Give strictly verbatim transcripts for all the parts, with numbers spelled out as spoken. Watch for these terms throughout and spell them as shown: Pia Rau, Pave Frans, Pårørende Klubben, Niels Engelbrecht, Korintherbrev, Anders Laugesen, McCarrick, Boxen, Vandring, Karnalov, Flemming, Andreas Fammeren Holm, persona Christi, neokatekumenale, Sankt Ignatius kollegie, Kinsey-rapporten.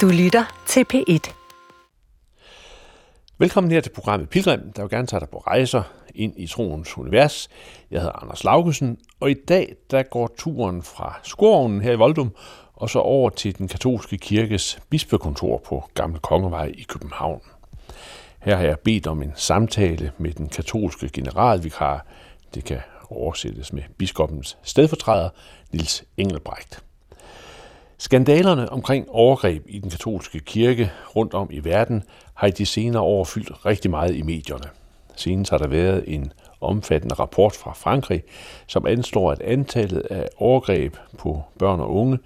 Du lytter til P et. Velkommen her til programmet Pilgrim, der vil gerne tage dig på rejser ind i troens univers. Jeg hedder Anders Laugesen, og i dag der går turen fra Skorovnen her i Voldum og så over til den katolske kirkes bispekontor på Gamle Kongevej i København. Her har jeg bedt om en samtale med den katolske generalvikar. Det kan oversættes med biskoppens stedfortræder, Niels Engelbrecht. Skandalerne omkring overgreb i den katolske kirke rundt om i verden har i de senere år fyldt rigtig meget i medierne. Senest har der været en omfattende rapport fra Frankrig, som anslår, at antallet af overgreb på børn og unge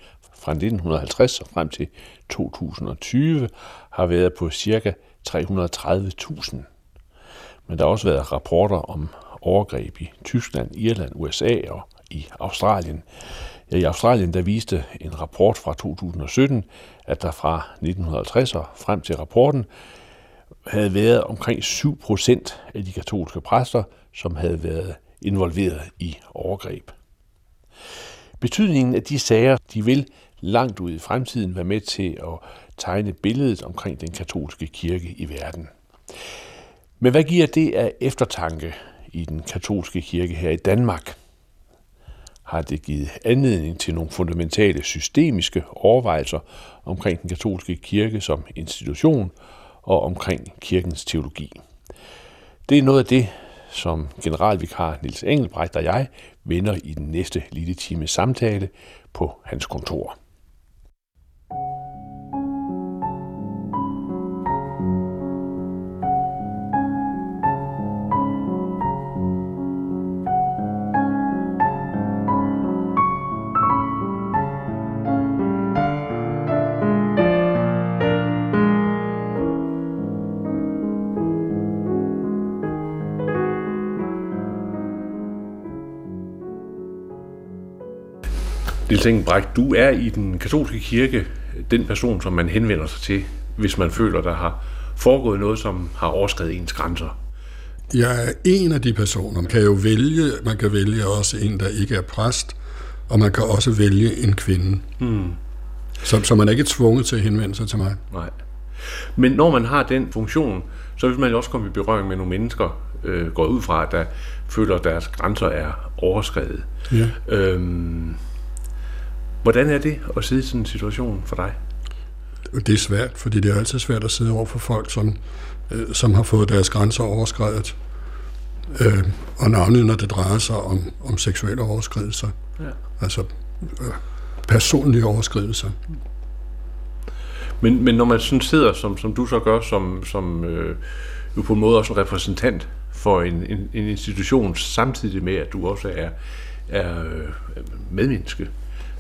fra nitten halvtreds og frem til to tusind og tyve har været på ca. tre hundrede og tredive tusind. Men der har også været rapporter om overgreb i Tyskland, Irland, U S A og i Australien. Ja, i Australien der viste en rapport fra to tusind og sytten, at der fra nitten halvtreds og frem til rapporten havde været omkring syv procent af de katolske præster, som havde været involveret i overgreb. Betydningen af de sager, de vil langt ud i fremtiden være med til at tegne billedet omkring den katolske kirke i verden. Men hvad giver det af eftertanke i den katolske kirke her i Danmark? Har det givet anledning til nogle fundamentale systemiske overvejelser omkring den katolske kirke som institution og omkring kirkens teologi? Det er noget af det, som generalvikar Niels Engelbrecht og jeg vender i den næste lille time samtale på hans kontor. Niels Engelbrecht, du er i den katolske kirke den person, som man henvender sig til, hvis man føler, der har foregået noget, som har overskredet ens grænser. Jeg er en af de personer. Man kan jo vælge, man kan vælge også en, der ikke er præst, og man kan også vælge en kvinde. Hmm. Så, så man er ikke tvunget til at henvende sig til mig. Nej. Men når man har den funktion, så vil man jo også komme i berøring med nogle mennesker, øh, går ud fra, der føler, at deres grænser er overskredet. Ja. Øhm Hvordan er det at sidde i sådan en situation for dig? Det er svært, fordi det er altid svært at sidde over for folk, som, øh, som har fået deres grænser overskredet. Øh, og navnlig, når det drejer sig om, om seksuelle overskridelser. Ja. Altså øh, personlige overskridelser. Men, men når man sådan sidder, som, som du så gør, som, som øh, jo på en måde også en repræsentant for en, en, en institution, samtidig med, at du også er, er medmenneske.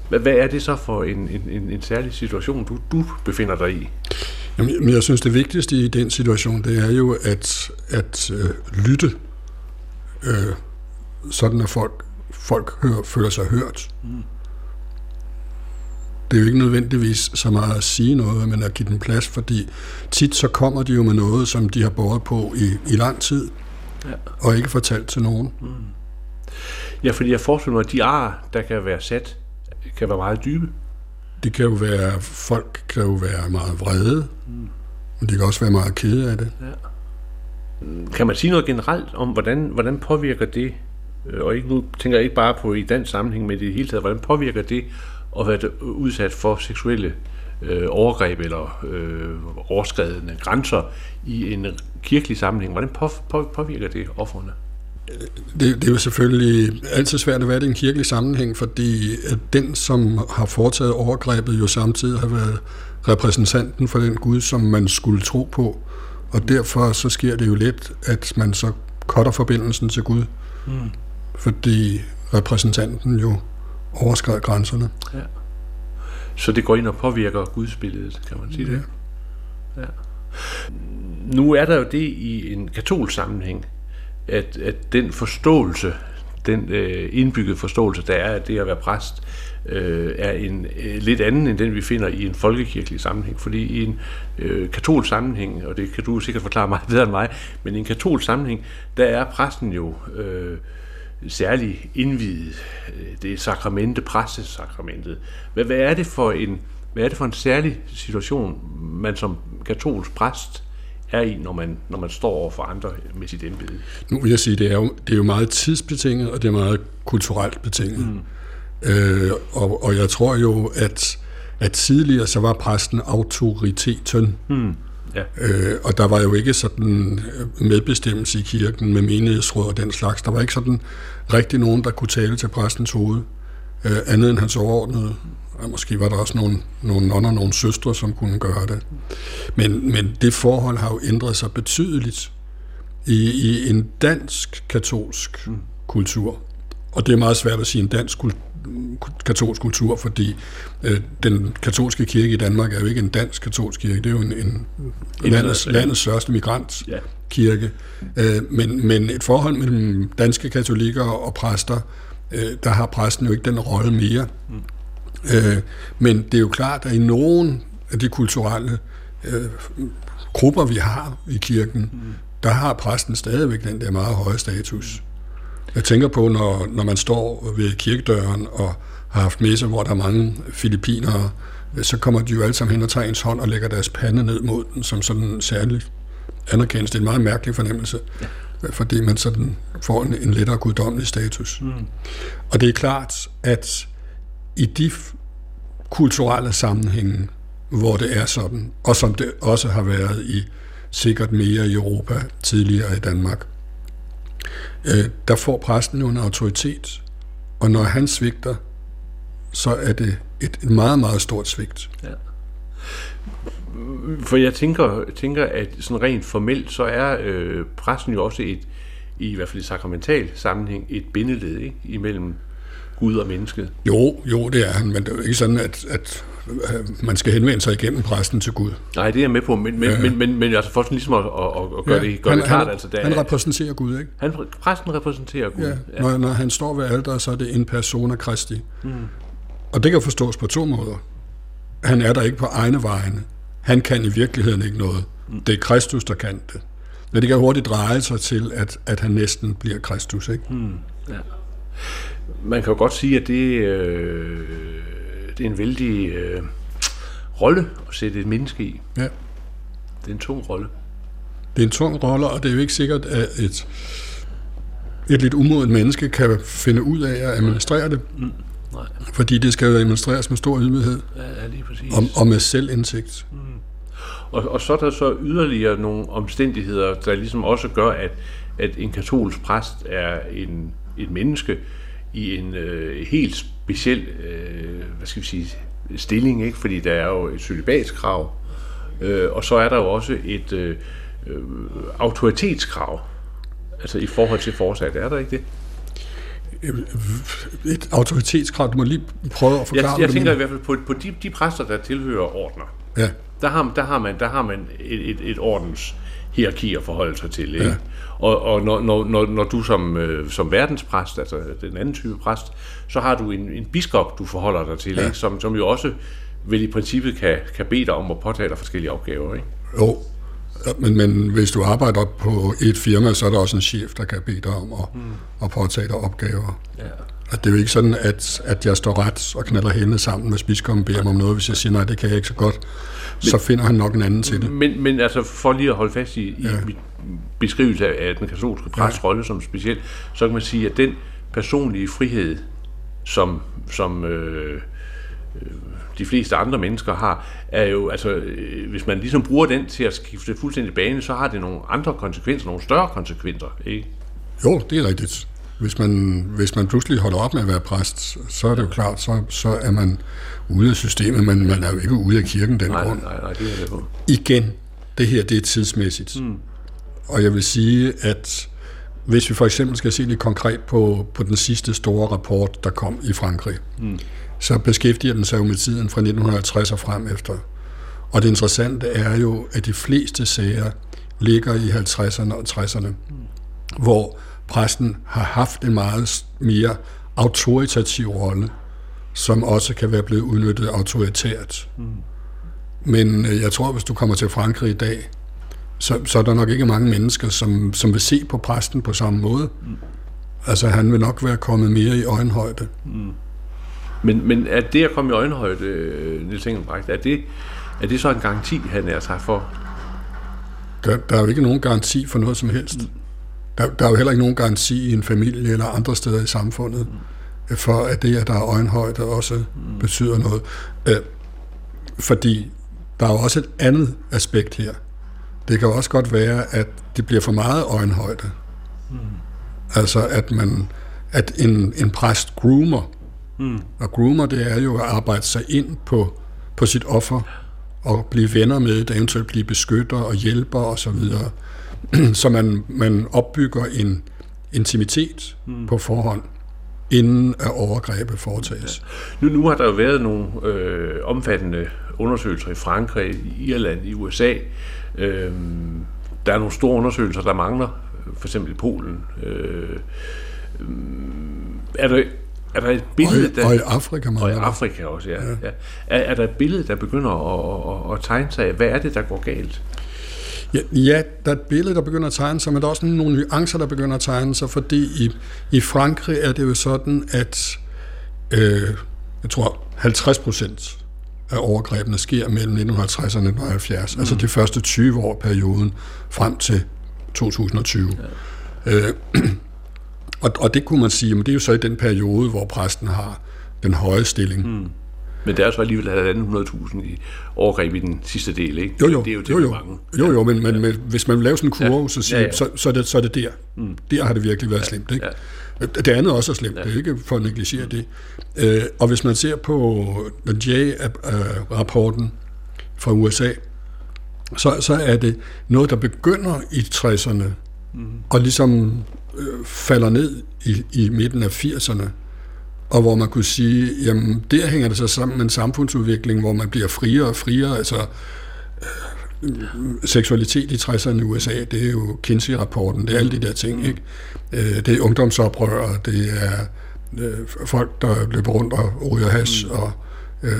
Hvad er det så for en, en, en særlig situation, du, du befinder dig i? Jamen, jeg synes, det vigtigste i den situation, det er jo at, at øh, lytte, øh, sådan at folk, folk hører, føler sig hørt. Mm. Det er jo ikke nødvendigvis så meget at sige noget, men at give dem plads, fordi tit så kommer de jo med noget, som de har båret på i, i lang tid, ja. Og ikke fortalt til nogen. Mm. Ja, fordi jeg forestiller mig, at de ar, der kan være sat, kan være meget dybe. Det kan jo være, folk kan jo være meget vrede, mm. men de kan også være meget kede af det. Ja. Kan man sige noget generelt om, hvordan, hvordan påvirker det, og ikke, nu tænker jeg ikke bare på i dansk sammenhæng, men i det hele taget, hvordan påvirker det at være udsat for seksuelle øh, overgreb eller øh, overskredende grænser i en kirkelig sammenhæng? Hvordan på, på, påvirker det ofrene? Det, det er jo selvfølgelig altid svært at være i en kirkelig sammenhæng, fordi den, som har foretaget overgrebet, jo samtidig har været repræsentanten for den Gud, som man skulle tro på. Og derfor så sker det jo let, at man så cutter forbindelsen til Gud, mm. fordi repræsentanten jo overskred grænserne. Ja. Så det går ind og påvirker gudsbilledet, kan man sige det? Ja. Ja. Nu er der jo det i en katolsk sammenhæng, At, at den forståelse, den øh, indbyggede forståelse, der er af det at være præst, øh, er en øh, lidt anden end den, vi finder i en folkekirkelig sammenhæng. Fordi i en øh, katolsk sammenhæng, og det kan du sikkert forklare meget bedre end mig, men i en katolsk sammenhæng, der er præsten jo øh, særlig indviet. Det er sakramente, præstesakramentet. Hvad, hvad er det for en, Hvad er det for en særlig situation, man som katolsk præst er i, når man, når man står over for andre med sit embede? Nu vil jeg sige, det er jo, det er jo meget tidsbetinget, og det er meget kulturelt betinget. Mm. Øh, og, og jeg tror jo, at, at tidligere så var præsten autoriteten. Mm. Ja. Øh, og der var jo ikke sådan medbestemmelse i kirken med menighedsråd og den slags. Der var ikke sådan rigtig nogen, der kunne tale til præstens hoved, øh, andet end hans overordnede. Og måske var der også nogle, nogle nonner, nogle søstre, som kunne gøre det. Men, men det forhold har jo ændret sig betydeligt i, i en dansk katolsk mm. kultur. Og det er meget svært at sige en dansk kultur, katolsk kultur, fordi øh, den katolske kirke i Danmark er jo ikke en dansk katolsk kirke, det er jo en, en landets, landets største migrantkirke. Øh, men, men et forhold mellem danske katolikker og præster, øh, der har præsten jo ikke den rolle mere. Øh, men det er jo klart, at i nogle af de kulturelle øh, grupper, vi har i kirken, der har præsten stadigvæk den der meget høje status. Jeg tænker på, når, når man står ved kirkedøren og har haft messer, hvor der er mange filippinere, så kommer de jo alle sammen hen og tager ens hånd og lægger deres pande ned mod den, som sådan særligt anerkendes. Det er en meget mærkelig fornemmelse, fordi man sådan får en, en lettere guddommelig status. Mm. Og det er klart, at i de kulturelle sammenhænge, hvor det er sådan, og som det også har været i sikkert mere i Europa tidligere i Danmark, der får præsten jo en autoritet, og når han svigter, så er det et, et meget, meget stort svigt. Ja. For jeg tænker, tænker, at sådan rent formelt, så er øh, præsten jo også et, i hvert fald i sakramental sammenhæng, et bindeled, ikke? Imellem Gud og mennesket. Jo, jo, det er han, men det er jo ikke sådan, at, at man skal henvende sig igennem præsten til Gud. Nej, det er jeg med på, men, men, ja. men, men, men altså for sådan ligesom at, at, at gøre, ja, det, gøre han, det klart. Han, altså, der, han repræsenterer Gud, ikke? Han, præsten repræsenterer Gud. Ja. Ja. Når, når han står ved alteret, så er det en persona Christi. Mm. Og det kan forstås på to måder. Han er der ikke på egne vegne. Han kan i virkeligheden ikke noget. Mm. Det er Kristus, der kan det. Men det kan hurtigt dreje sig til, at, at han næsten bliver Kristus, ikke? Mm. Ja. Man kan jo godt sige, at det... Øh Det er en vældig øh, rolle at sætte et menneske i. Ja. Det er en tung rolle. Det er en tung rolle, og det er jo ikke sikkert, at et, et lidt umodent menneske kan finde ud af at administrere det. Mm. Nej. Fordi det skal jo administreres med stor ydmyghed. Ja, lige præcis. Og, og med selvindsigt. Mm. Og, og så er der så yderligere nogle omstændigheder, der ligesom også gør, at, at en katolsk præst er en, et menneske i en øh, helt speciel øh, hvad skal vi sige, stilling, ikke? Fordi der er jo et cølibatskrav, øh, og så er der jo også et øh, autoritetskrav, altså i forhold til forsat, er der ikke det? Et autoritetskrav, du må lige prøve at forklare. Jeg, jeg tænker i hvert fald på, på de, de præster, der tilhører ordner. Ja. Der har, der har man, der har man et, et, et ordens hierarki at forholde sig til, ikke? Ja. Og, og når, når, når du som, øh, som verdenspræst, altså den anden type præst, så har du en, en biskop, du forholder dig til, ja, ikke? Som, som jo også vel i princippet kan, kan bede dig om at påtage dig forskellige opgaver, ikke? Jo, men, men hvis du arbejder på et firma, så er der også en chef, der kan bede dig om at, hmm. at påtage dig opgaver. Ja. Og det er jo ikke sådan, at, at jeg står ret og knalder hændene sammen med biskoppen og beder mig om noget. Hvis jeg siger, nej, det kan jeg ikke så godt, men, så finder han nok en anden til det. Men, men altså, for lige at holde fast i, ja. i mit beskrivelse af den katolske præsts rolle, ja, som speciel, så kan man sige, at den personlige frihed, som, som øh, de fleste andre mennesker har, er jo, altså, øh, hvis man ligesom bruger den til at skifte fuldstændig bane, så har det nogle andre konsekvenser, nogle større konsekvenser, ikke? Jo, det er rigtigt. Hvis man, hvis man pludselig holder op med at være præst, så er det jo klart, så, så er man ude af systemet, men man er jo ikke ude af kirken den nej, grund. Nej, nej, det er det på. Igen, det her, det er tidsmæssigt. Mm. Og jeg vil sige, at hvis vi for eksempel skal se lidt konkret på, på den sidste store rapport, der kom i Frankrig, mm. så beskæftiger den sig jo med tiden fra nitten halvtreds og frem efter. Og det interessante er jo, at de fleste sager ligger i halvtredserne og tresserne, mm. hvor præsten har haft en meget mere autoritativ rolle, som også kan være blevet udnyttet autoritært. Mm. Men jeg tror, hvis du kommer til Frankrig i dag, så, så er der nok ikke mange mennesker, som, som vil se på præsten på samme måde. Mm. Altså, han vil nok være kommet mere i øjenhøjde. Mm. Men, men at det at komme i øjenhøjde, Niels Engelbrecht, er det, er det så en garanti, han er sig for? Der, der er jo ikke nogen garanti for noget som helst. Der, der er jo heller ikke nogen garanti i en familie eller andre steder i samfundet, for at det, at der er øjenhøjde, også mm. betyder noget. Øh, fordi der er jo også et andet aspekt her. Det kan også godt være, at det bliver for meget øjenhøjde. Mm. Altså, at man, at en, en præst groomer, mm. og groomer, det er jo at arbejde sig ind på, på sit offer, og blive venner med det, eventuelt blive beskytter og hjælper osv. Så, så man, man opbygger en intimitet mm. på forhånd, inden at overgrebet foretages. Ja. Nu, nu har der jo været nogle øh, omfattende undersøgelser i Frankrig, i Irland, i U S A. Øh, der er nogle store undersøgelser, der mangler, for eksempel i Polen. Øh, er, der, er der et billede, der... Og i Afrika, man. Og i Afrika også, ja. ja. ja. Er, er der et billede, der begynder at, at, at tegne sig af? Hvad er det, der går galt? Ja, ja, der er et billede, der begynder at tegne sig, men der er også nogle nuancer, der begynder at tegne sig, fordi i, i Frankrig er det jo sådan, at øh, jeg tror halvtreds procent af overgrebene sker mellem nitten halvtreds og nitten halvfjerds, mm. altså de første tyve år perioden frem til tyve tyve. Ja. Øh, og, og det kunne man sige, men det er jo så i den periode, hvor præsten har den høje stilling. Mm. Men der er så alligevel halvanden hundrede tusind i overgreb i den sidste del, ikke? Jo, jo, det er jo, det jo, jo. mange. Jo, jo, men, men ja. hvis man vil lave sådan en kurve, ja. så, siger, ja, ja. Så, så, er det, så er det der. Mm. Der har det virkelig været ja. slemt, ikke? Ja. Det andet også er slemt, ja. det er ikke for at negligere mm. det. Øh, og hvis man ser på J-rapporten fra U S A, så, så er det noget, der begynder i tresserne, mm. og ligesom øh, falder ned i, i midten af firserne, og hvor man kunne sige, jamen, der hænger det så sammen med en samfundsudvikling, hvor man bliver friere og friere, altså øh, seksualitet i tresserne i U S A, det er jo Kinsey-rapporten, det er alle de der ting, ikke? Øh, det er ungdomsoprør, det er øh, folk, der løber rundt og ryger hash og øh,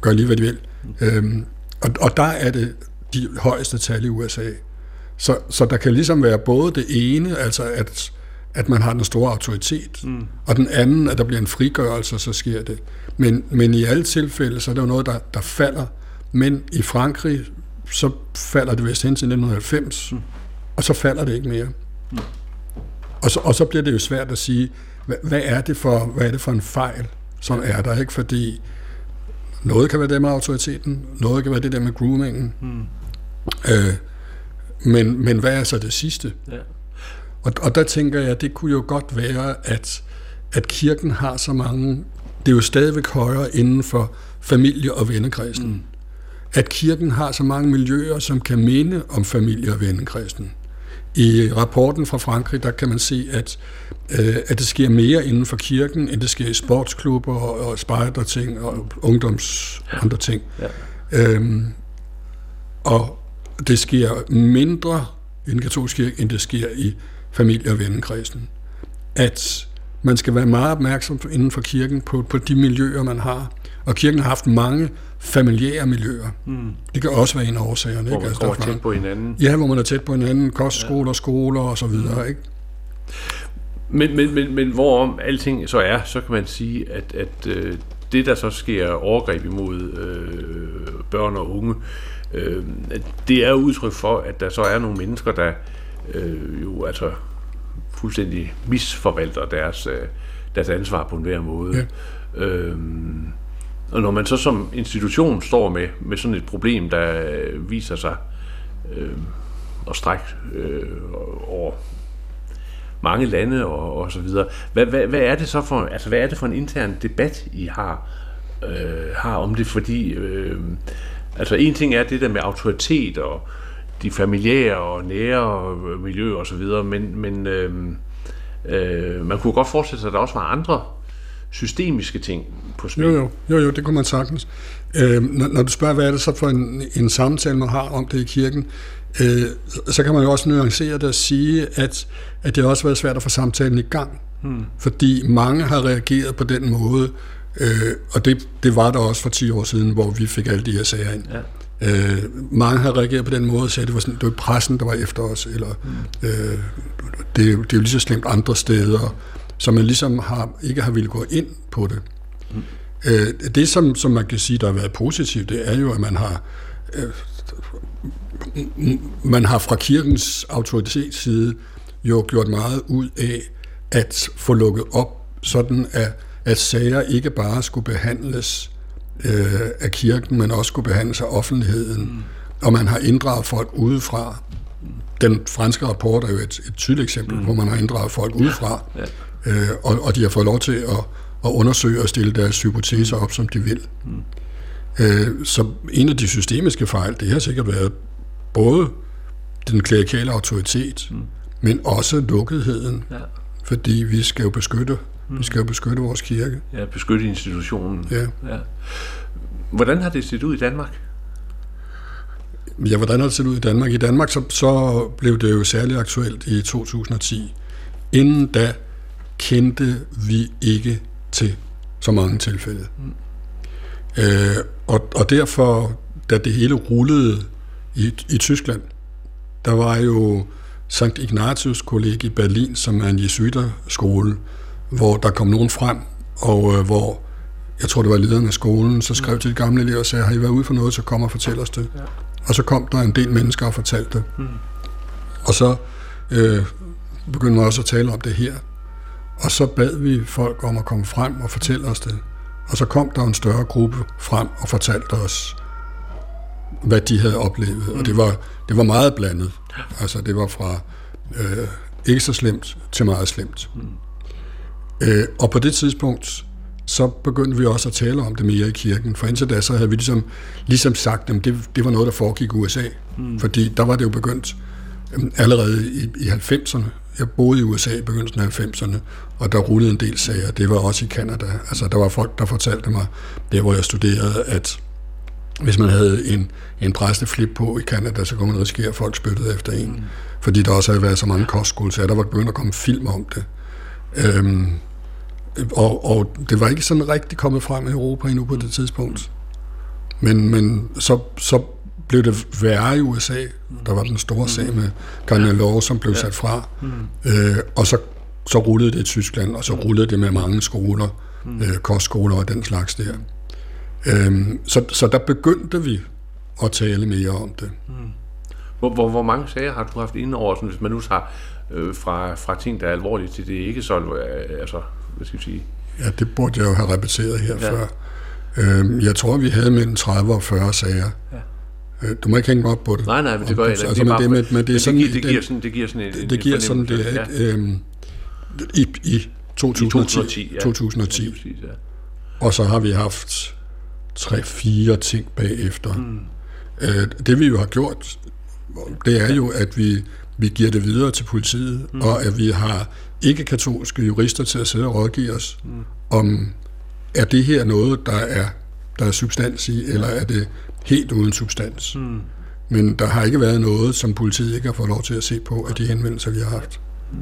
gør lige, hvad de vil. Øh, og, og der er det de højeste tal i U S A. Så, så der kan ligesom være både det ene, altså at at man har den store autoritet, mm. og den anden, at der bliver en frigørelse, så sker det. Men, men i alle tilfælde, så er der jo noget, der, der falder. Men i Frankrig, så falder det vist hen til nitten halvfems, mm. og så falder det ikke mere. Mm. Og, så, og så bliver det jo svært at sige, hvad, hvad, er det for, hvad er det for en fejl, som er der, ikke? Fordi noget kan være det med autoriteten, noget kan være det der med groomingen, mm. øh, men, men hvad er så det sidste? Ja. Og, og der tænker jeg, at det kunne jo godt være, at, at kirken har så mange... Det er jo stadigvæk højere inden for familie- og vennekredsen. Mm. At kirken har så mange miljøer, som kan minde om familie- og vennekredsen. I rapporten fra Frankrig, der kan man se, at, øh, at det sker mere inden for kirken, end det sker i sportsklubber og, og spejderting og ungdoms andre ting. Ja. Ja. Øhm, og det sker mindre i den katolske kirke, end det sker i familie- og vennekredsen. At man skal være meget opmærksom inden for kirken på, på de miljøer, man har. Og kirken har haft mange familiære miljøer. Mm. Det kan også være en af årsagerne. Hvor man ikke? Altså, er tæt på hinanden. Ja, hvor man er tæt på hinanden. Kostskoler, ja. skoler og så videre. Ikke? Men, men, men, men hvorom alting så er, så kan man sige, at, at øh, det, der så sker overgreb imod øh, børn og unge, øh, det er udtryk for, at der så er nogle mennesker, der Øh, jo altså fuldstændig misforvalter deres, øh, deres ansvar på en hver måde. Ja. Øhm, og når man så som institution står med, med sådan et problem, der øh, viser sig øh, at strække øh, over mange lande og, og så videre, hvad, hvad, hvad er det så for, altså hvad er det for en intern debat, I har, øh, har om det? Fordi øh, altså en ting er det der med autoritet og de familiære og nære miljøer og så videre, men, men øh, øh, man kunne godt forestille sig, at der også var andre systemiske ting på spil. Jo, jo, jo, jo det kunne man sagtens. Øh, når, når du spørger, hvad er det så for en, en samtale, man har om det i kirken, øh, så kan man jo også nuancere det og sige, at, at det har også været svært at få samtalen i gang, hmm. fordi mange har reageret på den måde, øh, og det, det var der også for ti år siden, hvor vi fik alle de her sager ind. Ja. Øh, mange har reageret på den måde og sagde, at det var, sådan, det var pressen, der var efter os, eller mm. øh, det, det er jo lige så slemt andre steder, så man ligesom har, ikke har ville gå ind på det. Øh, det, som, som man kan sige, der har været positivt, det er jo, at man har, øh, man har fra kirkens autoritetsside jo gjort meget ud af at få lukket op, sådan at, at sager ikke bare skulle behandles øh, af kirken, men også skulle behandles af offentligheden. Mm. Og man har inddraget folk udefra. Den franske rapport er jo et, et tydeligt eksempel, mm. hvor man har inddraget folk udefra, ja. Ja. Øh, og, og de har fået lov til at, at undersøge og stille deres hypoteser op, som de vil. Mm. Øh, så en af de systemiske fejl, det har sikkert været både den klerikale autoritet, mm. men også lukketheden, ja. Fordi vi skal jo beskytte, mm. vi skal jo beskytte vores kirke. Ja, beskytte institutionen. Ja. Ja. Hvordan har det set ud i Danmark? Ja, hvordan har det set ud i Danmark? I Danmark så, så blev det jo særligt aktuelt i to tusind og ti. Inden da kendte vi ikke til så mange tilfælde. Mm. Øh, og, og derfor, da det hele rullede i, i Tyskland, der var jo Sankt Ignatius kollegie i Berlin, som er en jesuiterskole, hvor der kom nogen frem, og øh, hvor, jeg tror det var lederen af skolen, så skrev til de gamle elever og sagde, har I været ude for noget, så kom og fortæl os det. Ja. Og så kom der en del mennesker og fortalte det. Mm. Og så øh, begyndte man også at tale om det her. Og så bad vi folk om at komme frem og fortælle os det. Og så kom der en større gruppe frem og fortalte os, hvad de havde oplevet. Mm. Og det var, det var meget blandet. Altså det var fra øh, ikke så slemt til meget slemt. Mm. Øh, og på det tidspunkt, så begyndte vi også at tale om det mere i kirken. For indtil da, så havde vi ligesom, ligesom sagt, at det, det var noget, der foregik i U S A. Mm. Fordi der var det jo begyndt allerede i, i halvfemserne. Jeg boede i U S A i begyndelsen af halvfemserne, og der rullede en del sager. Det var også i Canada. Altså, der var folk, der fortalte mig, der hvor jeg studerede, at hvis man havde en, en præsteflip på i Canada, så kunne man risikere, at folk spyttede efter en. Mm. Fordi der også havde været så mange kostskolesager. Der var begyndt at komme film om det. Øhm, Og, og det var ikke sådan rigtig kommet frem i Europa endnu på det tidspunkt. Men, men så, så blev det værre i U S A. Der var den store sag med Karnalov, som blev sat fra. Øh, og så, så rullede det i Tyskland, og så rullede det med mange skoler, øh, kostskoler og den slags der. Øh, så, så der begyndte vi at tale mere om det. Hvor, hvor, hvor mange sager har du haft inden over, sådan, hvis man nu tager øh, fra, fra ting, der er alvorlige, til det ikke så øh, altså hvad skal vi sige? Ja, det burde jeg jo have repeteret her ja. Før. Øhm, jeg tror, vi havde mellem tredive og fyrre sager. Ja. Øh, du må ikke hænge mig op på det. Nej, nej, men det gør jeg ikke. Altså, det, det, det, det, det giver sådan, det giver sådan en, det, det giver sådan, det er, ja. øhm, i, i to tusind og ti. Ja. to tusind og ti. Ja, præcis, ja. Og så har vi haft tre fire ting bagefter. Mm. Øh, det vi jo har gjort, det er ja. Jo, at vi, vi giver det videre til politiet, mm. og at vi har ikke-katolske jurister til at sidde og rådgive os, mm. om er det her noget, der er, der er substans i, eller er det helt uden substans. Mm. Men der har ikke været noget, som politiet ikke har fået lov til at se på af de henvendelser, vi har haft. Mm.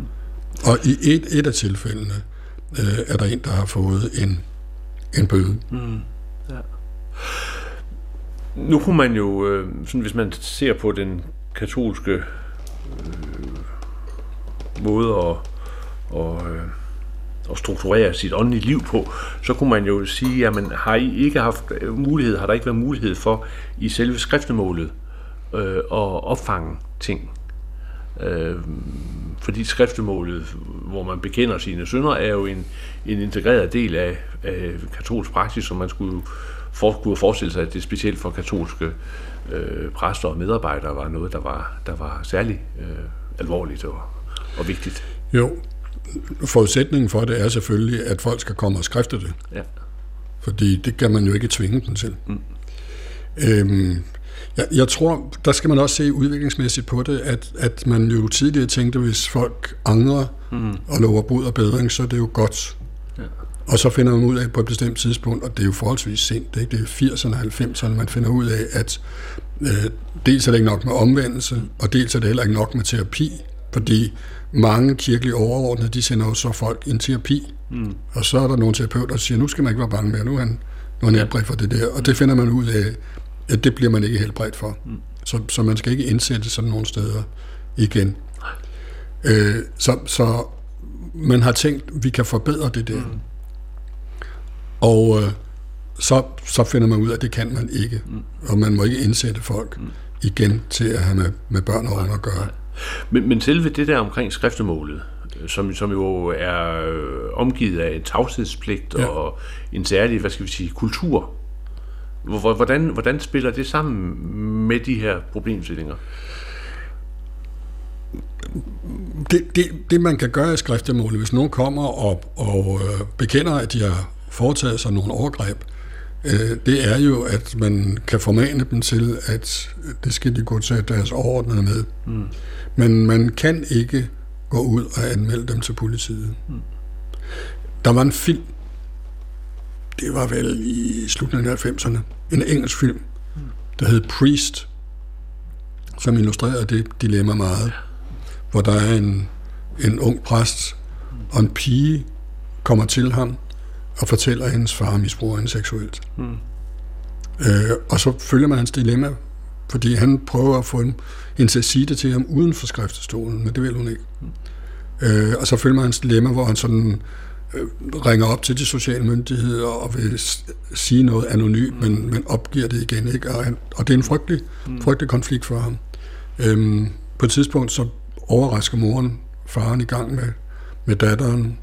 Og i et, et af tilfældene øh, er der en, der har fået en, en bøde. Mm. Ja. Nu kunne man jo, øh, sådan, hvis man ser på den katolske øh, måde at Og, øh, og strukturere sit åndelige liv på, så kunne man jo sige, at man har I ikke haft mulighed, har der ikke været mulighed for i selve skriftemålet øh, at opfange ting. Øh, fordi skriftemålet, hvor man bekender sine synder, er jo en, en integreret del af, af katolsk praksis, som man skulle, for, skulle forestille sig, at det specielt for katolske øh, præster og medarbejdere var noget, der var, der var særlig øh, alvorligt og, og vigtigt. Jo, forudsætningen for det er selvfølgelig, at folk skal komme og skrifte det. Ja. Fordi det kan man jo ikke tvinge dem til. Mm. Øhm, jeg, jeg tror, der skal man også se udviklingsmæssigt på det, at, at man jo tidligere tænkte, hvis folk angrer mm. og lover bod og bedring, så er det jo godt. Ja. Og så finder man ud af på et bestemt tidspunkt, og det er jo forholdsvis sent, det er firserne og halvfemserne, man finder ud af, at øh, dels er det ikke nok med omvendelse, og dels er det heller ikke nok med terapi, fordi mange kirkelige overordnede, de sender jo så folk ind terapi, mm. og så er der nogle terapeuter, der siger, nu skal man ikke være bange mere, nu er han, nu er han helbredt for det der, og det finder man ud af, at det bliver man ikke helbredt for. Mm. Så, så man skal ikke indsætte sådan nogle steder igen. Øh, så, så man har tænkt, vi kan forbedre det der. Mm. Og øh, så, så finder man ud af, at det kan man ikke. Mm. Og man må ikke indsætte folk mm. igen til at have med, med børn og unge at gøre. Men, men selve det der omkring skriftemålet, som, som jo er omgivet af en tavshedspligt ja. og en særlig, hvad skal vi sige, kultur. Hvordan, hvordan spiller det sammen med de her problemstillinger? Det, det, det man kan gøre i skriftemålet, hvis nogen kommer og, og bekender, at de har foretaget sig nogle overgreb, det er jo, at man kan formane dem til, at det skal de gå til deres overordnede med. Mm. Men man kan ikke gå ud og anmelde dem til politiet. Mm. Der var en film, det var vel i slutningen af halvfemserne, en engelsk film, mm. der hed Priest, som illustrerede det dilemma meget, hvor der er en, en ung præst, og en pige kommer til ham, og fortæller hendes far misbruger hende seksuelt. Mm. Øh, og så følger man hans dilemma, fordi han prøver at få hende til at sige det til ham uden for skriftestolen, men det vil hun ikke. Mm. Øh, og så følger man hans dilemma, hvor han sådan øh, ringer op til de sociale myndigheder og vil s- sige noget anonymt, mm. men, men opgiver det igen, ikke? Og, han, og det er en frygtelig, mm. frygtelig konflikt for ham. Øh, på et tidspunkt så overrasker moren faren i gang med, med datteren,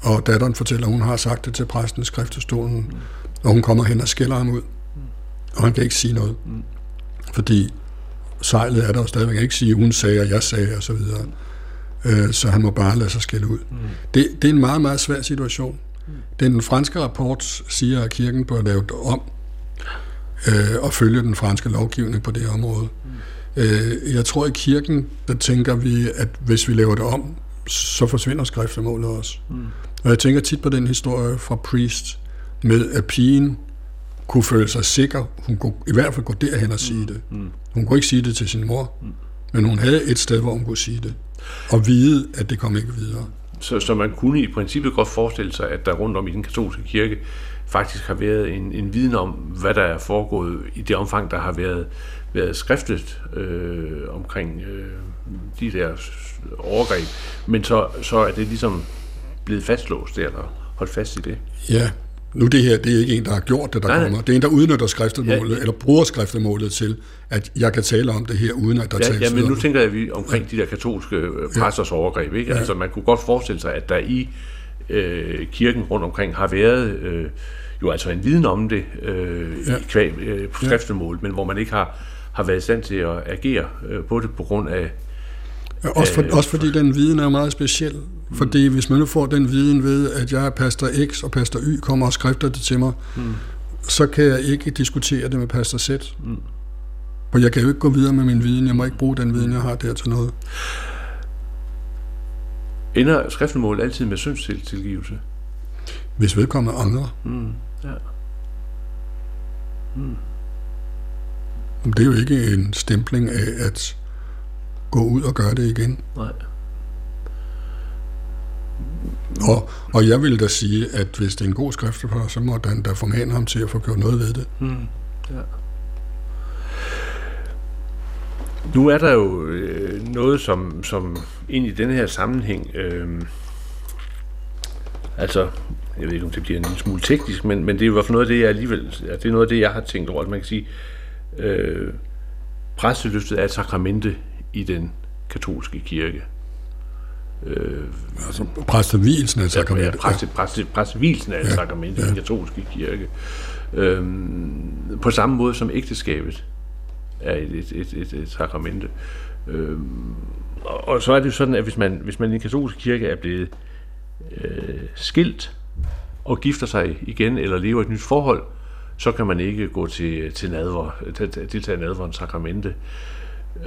og datteren fortæller, at hun har sagt det til præsten i skriftestolen, mm. og hun kommer hen og skælder ham ud, mm. og han kan ikke sige noget, mm. fordi sejlet er der jo stadigvæk. Han kan ikke sige, at hun sagde, og jeg sagde, og så videre. Mm. Så han må bare lade sig skælde ud. Mm. Det, det er en meget, meget svær situation. Mm. Den franske rapport siger, at kirken bør lave det om, øh, og følge den franske lovgivning på det område. Mm. Øh, jeg tror, i kirken, der tænker vi, at hvis vi laver det om, så forsvinder skriftemålet også. Mm. Og jeg tænker tit på den historie fra Priest, med at pigen kunne føle sig sikker. Hun kunne i hvert fald gå derhen og sige mm. det. Hun kunne ikke sige det til sin mor, mm. men hun havde et sted, hvor hun kunne sige det. Og vide, at det kom ikke videre. Så, så man kunne i princippet godt forestille sig, at der rundt om i den katolske kirke faktisk har været en, en viden om, hvad der er foregået i det omfang, der har været, været skriftligt øh, omkring øh, de der overgreb. Men så, så er det ligesom blevet fastlåst, eller holdt fast i det. Ja, nu det her, det er ikke en, der har gjort det, der nej, kommer. Det er en, der udnytter skriftemålet, ja, eller bruger skriftemålet til, at jeg kan tale om det her, uden at der ja, tales videre. Ja, men nu tænker jeg vi omkring de der katolske præsters ja. overgreb, ikke? Altså man kunne godt forestille sig, at der i øh, kirken rundt omkring har været øh, jo altså en viden om det øh, ja. i kvæg, øh, på skriftemålet, ja. men hvor man ikke har, har været i stand til at agere øh, på det på grund af Også, for, også fordi den viden er meget speciel. Mm. Fordi hvis man nu får den viden ved, at jeg er pastor X, og pastor Y kommer og skrifter det til mig, mm. så kan jeg ikke diskutere det med pastor Z. Mm. For jeg kan jo ikke gå videre med min viden. Jeg må ikke bruge den viden, jeg har der til noget. Ender skriftemålet altid med syndstilgivelse? Hvis vedkommende angrer. Mm. Ja. Mm. Det er jo ikke en stempling af, at gå ud og gøre det igen. Nej. Og, og jeg vil da sige, at hvis det er en god skriftepar, så må den da formane ham til at få gjort noget ved det. Hmm. Ja. Nu er der jo øh, noget, som, som ind i denne her sammenhæng, øh, altså, jeg ved ikke, om det bliver en smule teknisk, men, men det er jo i hvert fald noget af det, jeg alligevel, det er noget af det, jeg har tænkt over, at man kan sige, øh, præsteløftet er et sakramente i den katolske kirke. Øh, altså præstevielsen er et sakrament. Ja, præste, præste, præstevielsen er et ja, sakrament ja. i den katolske kirke. Øh, på samme måde som ægteskabet er et, et, et, et, et sakramente. Øh, og, og så er det jo sådan, at hvis man, hvis man i den katolske kirke er blevet øh, skilt og gifter sig igen eller lever et nyt forhold, så kan man ikke gå til, til nadver, deltage i nadverens sakramente.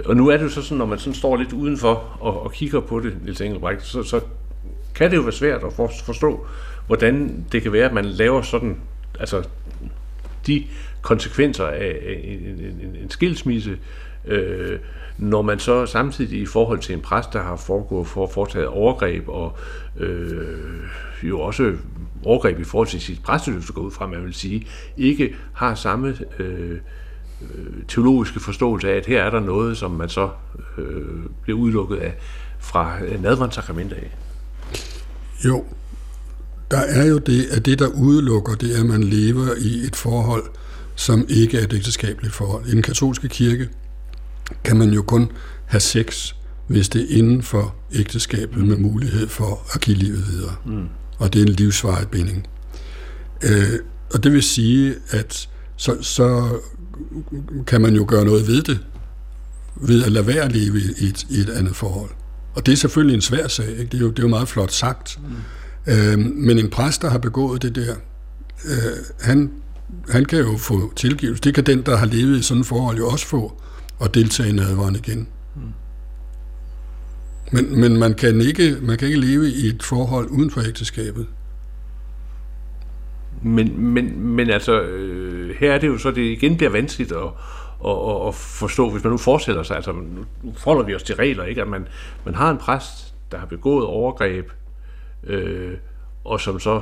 Og nu er det jo så sådan, når man sådan står lidt udenfor og, og kigger på det, Niels Engelbrecht, så, så kan det jo være svært at for, forstå, hvordan det kan være, at man laver sådan, altså de konsekvenser af en, en, en skilsmisse, øh, når man så samtidig i forhold til en præst, der har foregået for at foretage overgreb, og øh, jo også overgreb i forhold til sit præsteløfte går ud fra, man vil sige, ikke har samme Øh, teologiske forståelse af, at her er der noget, som man så øh, bliver udelukket af fra nadverens sakrament af. Jo, der er jo det, at det, der udelukker, det er, at man lever i et forhold, som ikke er et ægteskabeligt forhold. I den katolske kirke kan man jo kun have sex, hvis det er inden for ægteskabet med mulighed for at give livet videre. Mm. Og det er en livsvarig binding. Øh, og det vil sige, at så, så kan man jo gøre noget ved det, ved at lade være at leve i et, i et andet forhold. Og det er selvfølgelig en svær sag, ikke? Det er jo, det er jo meget flot sagt. Mm. Øh, men en præst, der har begået det der, øh, han, han kan jo få tilgivelse. Det kan den, der har levet i sådan et forhold, jo også få, og deltage i nadveren igen. Mm. Men, men man, kan ikke, man kan ikke leve i et forhold uden for ægteskabet. Men, men, men altså, øh, her er det jo så, det igen bliver vanskeligt at, at, at, at forstå, hvis man nu fortsætter sig. Altså, nu forholder vi os til regler, ikke? At man, man har en præst, der har begået overgreb, øh, og som så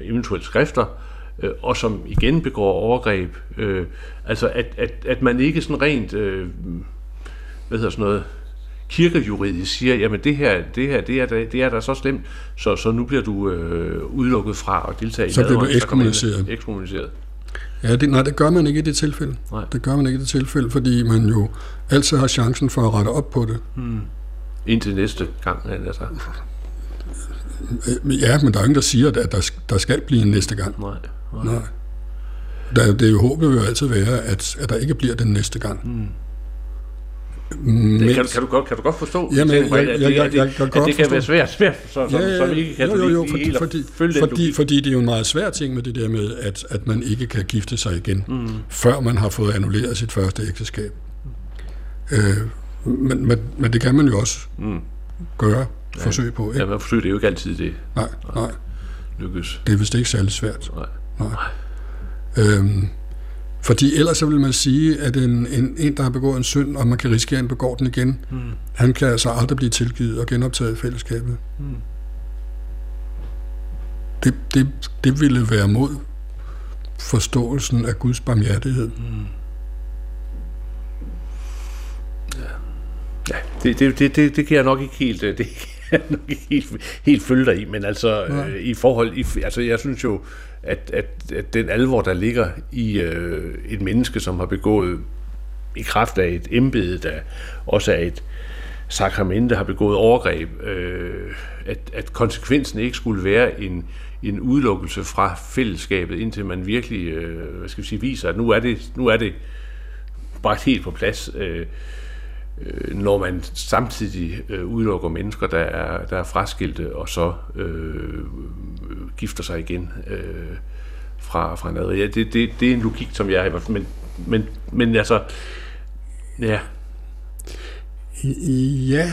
eventuelt skrifter, øh, og som igen begår overgreb. Øh, altså, at, at, at man ikke sådan rent, øh, hvad hedder sådan noget, kirkejuridisk siger, jamen det her, det her, det er der, det er der så slemt, så så nu bliver du øh, udelukket fra at deltage i det. Så bliver du ekskommuniceret. Ekskommuniceret. Ja, det, nej, det gør man ikke i det tilfælde. Nej. Det gør man ikke i det tilfælde, fordi man jo altid har chancen for at rette op på det. Hmm. Indtil næste gang, altså. Ja, men der er ingen, der siger, at der, der skal blive en næste gang. Nej. Nej. nej. Der, det er jo håbet vil jo altid være, at, at der ikke bliver den næste gang. Hmm. Men, det kan, du, kan, du godt, kan du godt forstå, jamen, jeg, jeg, at det, jeg, jeg, jeg kan, at det kan være svært, svært så, så, ja, ja, så vi ikke kan jo, jo, jo, fordi, fordi, fordi, fordi, fordi det er jo en meget svær ting med det der med, at, at man ikke kan gifte sig igen, mm. før man har fået annulleret sit første ægteskab. Mm. Øh, men, men, men det kan man jo også mm. gøre ja, forsøg på. Ikke? Ja, man forsøger det jo ikke altid det. Nej, nej. Lykkes. Det er vist ikke særlig svært. Nej. nej. Øhm, Fordi ellers så vil man sige, at en, en, en, der har begået en synd, og man kan risikere, at han begår den igen, mm. han kan altså aldrig blive tilgivet og genoptaget fællesskabet. Mm. Det, det, det ville være mod forståelsen af Guds barmhjertighed. Mm. Ja, ja det, det, det, det, det kan jeg nok ikke helt... Det. Jeg er nok ikke helt, helt følge dig i, men altså ja. øh, i forhold, i, altså jeg synes jo, at, at, at den alvor, der ligger i øh, et menneske, som har begået i kraft af et embede, der også er et sakrament, der har begået overgreb, øh, at, at konsekvensen ikke skulle være en, en udelukkelse fra fællesskabet, indtil man virkelig, øh, hvad skal vi sige, viser, at nu er det, nu er det bragt helt på plads, øh, når man samtidig øh, udelukker mennesker, der er, der er fraskilte, og så øh, gifter sig igen øh, fra, fra en adre. Ja, det, det, det er en logik, som jeg har, men, men, men altså, ja. Ja,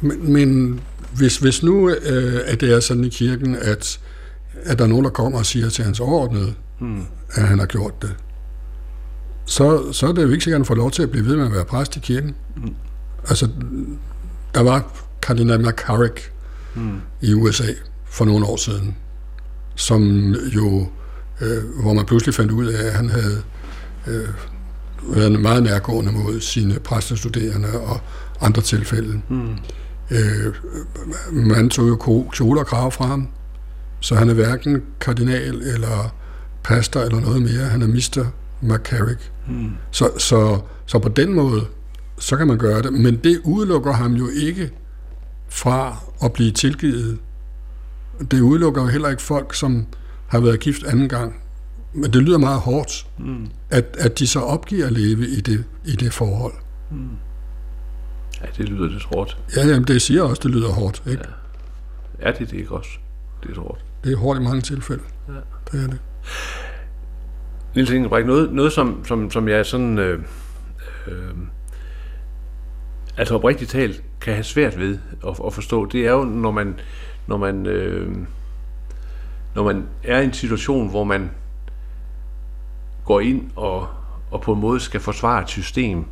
men, men hvis, hvis nu øh, at det er sådan i kirken, at, at der er nogen, der kommer og siger til hans overordnede, hmm. at han har gjort det, Så, så er det jo ikke sikkert, at han får lov til at blive ved med at være præst i kirken. Mm. Altså, der var kardinal McCarrick mm. i U S A for nogle år siden, som jo, øh, hvor man pludselig fandt ud af, at han havde øh, været meget nærgående mod sine præstestuderende og andre tilfælde. Mm. Øh, man tog jo kjole og krav fra ham, så han er hverken kardinal eller pastor eller noget mere. Han er mister McCarrick. Hmm. Så, så, så på den måde, så kan man gøre det, men det udelukker ham jo ikke fra at blive tilgivet. Det udelukker jo heller ikke folk, som har været gift anden gang. Men det lyder meget hårdt, hmm. at, at de så opgiver at leve i det, i det forhold. Hmm. Ja, det lyder lidt hårdt. Ja, jamen, det siger også, det lyder hårdt, ikke? Ja. Er det det ikke også? Det er hårdt. Det er hårdt i mange tilfælde. Ja. Det er det. Niels Engelbrecht, noget, noget som, som, som jeg sådan, øh, øh, altså oprigtigt talt, kan have svært ved at, at forstå, det er jo, når man, når man, øh, når man er i en situation, hvor man går ind og, og på en måde skal forsvare et system,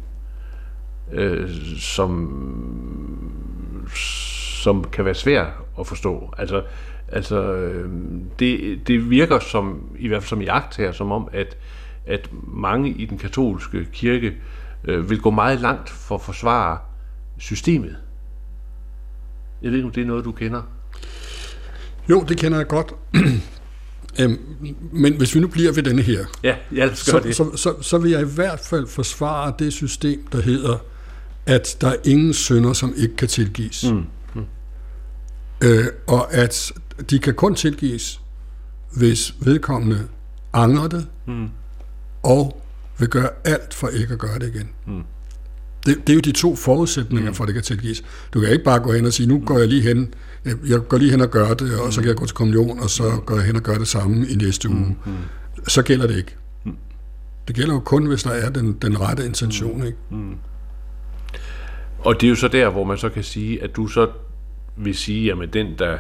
øh, som, som kan være svært at forstå. Altså, Altså, det, det virker som, i hvert fald som jagt her, som om, at, at mange i den katolske kirke øh, vil gå meget langt for at forsvare systemet. Jeg ved ikke, om det er noget, du kender. Jo, det kender jeg godt. øhm, men hvis vi nu bliver ved denne her, ja, ja, så, det. Så, så, så vil jeg i hvert fald forsvare det system, der hedder, at der er ingen synder, som ikke kan tilgives. Mm. Mm. Øh, og at de kan kun tilgives, hvis vedkommende angrer det, mm. og vil gøre alt for ikke at gøre det igen. Mm. Det, det er jo de to forudsætninger mm. for, at det kan tilgives. Du kan ikke bare gå hen og sige, nu går jeg lige hen, jeg går lige hen og gør det, og så kan jeg gå til kommunion, og så går jeg hen og gør det samme i næste uge. Mm. Så gælder det ikke. Mm. Det gælder jo kun, hvis der er den, den rette intention. Mm. Ikke? Mm. Og det er jo så der, hvor man så kan sige, at du så vil sige, jamen den, der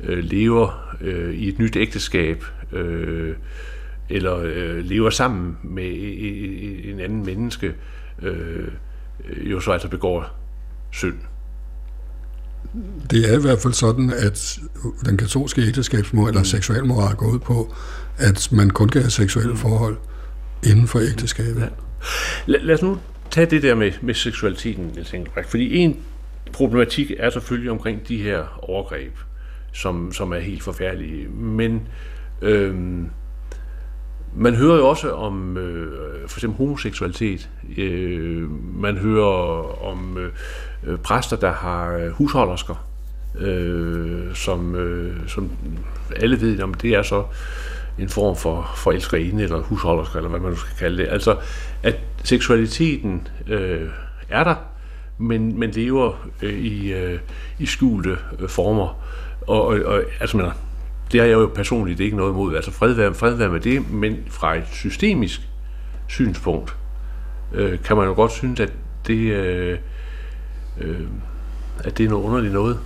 øh, lever øh, i et nyt ægteskab, øh, eller øh, lever sammen med øh, en anden menneske, øh, jo så altså begår synd. Det er i hvert fald sådan, at den katolske ægteskabsmoral eller mm. seksualmoral går ud på, at man kun kan have seksuelle forhold inden for ægteskabet. Ja. Lad, lad os nu tage det der med, med seksualiteten, Niels Engelbrecht, fordi en problematik er selvfølgelig omkring de her overgreb, som, som er helt forfærdelige, men øhm, man hører jo også om øh, for eksempel homoseksualitet. Øh, man hører om øh, præster, der har husholdersker, øh, som, øh, som alle ved, om det er så en form for, for elskerinde eller husholdersker, eller hvad man nu skal kalde det. Altså, at seksualiteten øh, er der, men, men lever øh, i, øh, i skjulte øh, former. Og, og, og altså, man det har jeg jo personligt ikke noget imod. Altså fredvær, fredvær med det, men fra et systemisk synspunkt, øh, kan man jo godt synes, at det, øh, øh, at det er noget underligt noget.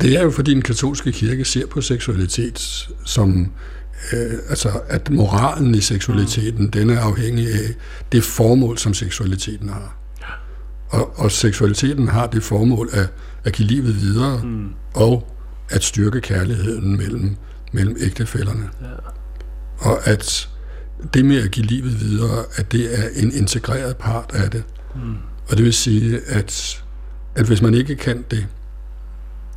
Det er jo, fordi den katolske kirke ser på seksualitet som, øh, altså at moralen i seksualiteten, mm. den er afhængig af det formål, som seksualiteten har. Og, og seksualiteten har det formål at, at give livet videre, mm. og at styrke kærligheden mellem, mellem ægtefællerne. Ja. Og at det med at give livet videre, at det er en integreret part af det. Mm. Og det vil sige, at, at hvis man ikke kan det,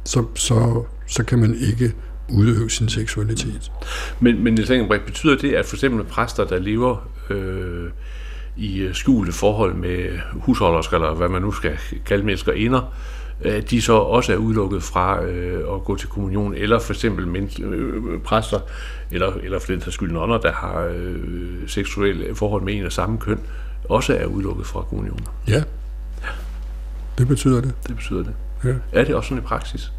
så, så, så kan man ikke udøve sin seksualitet. Mm. Men, men Niels Engelbrecht, betyder det, at for eksempel præster, der lever øh, i skjulte forhold med husholdersker, eller hvad man nu skal kalde menneskerinder, at de så også er udelukket fra øh, at gå til kommunion, eller for eksempel menneske, øh, præster, eller, eller for den sags skyld nonner, der har øh, seksuelle forhold med en af samme køn, også er udelukket fra kommunioner. Ja, det betyder det. Det betyder det. Ja. Er det også sådan i praksis?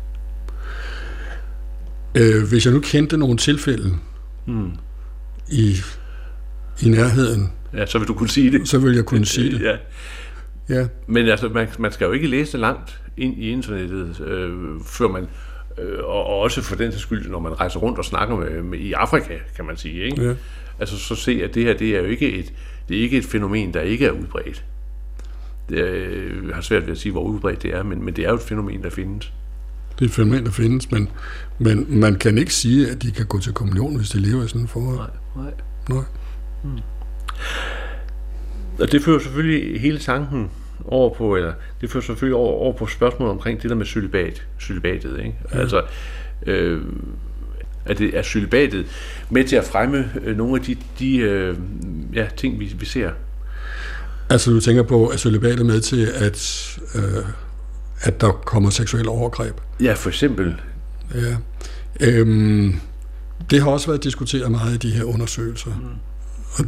Øh, hvis jeg nu kendte nogle tilfælde mm. i, i nærheden, ja, så vil du kunne sige det. Så vil jeg kunne sige det. Ja. Ja. Men altså, man, man skal jo ikke læse det langt ind i internettet, øh, før man, øh, og, og også for den sags skyld, når man rejser rundt og snakker med, med i Afrika, kan man sige, ikke? Ja. Altså, så se, at det her, det er jo ikke et, det er ikke et fænomen, der ikke er udbredt. Det er, jeg har svært ved at sige, hvor udbredt det er, men, men det er jo et fænomen, der findes. Det er et fænomen, der findes, men, men man kan ikke sige, at de kan gå til kommunion, hvis de lever i sådan en forhold. Nej, nej. Nej. Hmm. Og det fører selvfølgelig hele tanken over på, eller det fører selvfølgelig over, over på spørgsmålet omkring det der med cølibat, cølibatet, ikke? Ja. Altså, øh, at det er cølibatet med til at fremme nogle af de, de øh, ja, ting, vi, vi ser. Altså, du tænker på, at cølibatet er med til, at, øh, at der kommer seksuelle overgreb? Ja, for eksempel. Ja. Øhm, det har også været diskuteret meget i de her undersøgelser. Mm.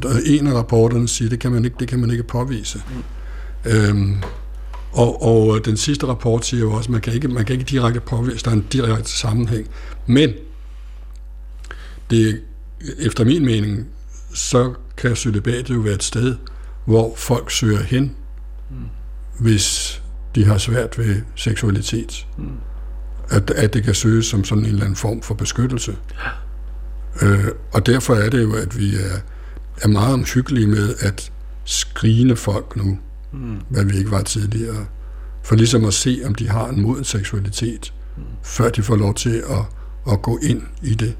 Og en af rapporterne siger, det kan man ikke, det kan man ikke påvise. Mm. Øhm, og, og den sidste rapport siger jo også, at man kan ikke, man kan ikke direkte påvise, der er en direkte sammenhæng. Men det, efter min mening, så kan cølibatet jo være et sted, hvor folk søger hen, mm. hvis de har svært ved seksualitet. Mm. At, at det kan søges som sådan en eller anden form for beskyttelse. Ja. Øh, og derfor er det jo, at vi er er meget omhyggelige med at skrine folk nu, mm. hvad vi ikke var tidligere, for ligesom at se, om de har en moden seksualitet, mm. før de får lov til at, at gå ind i det.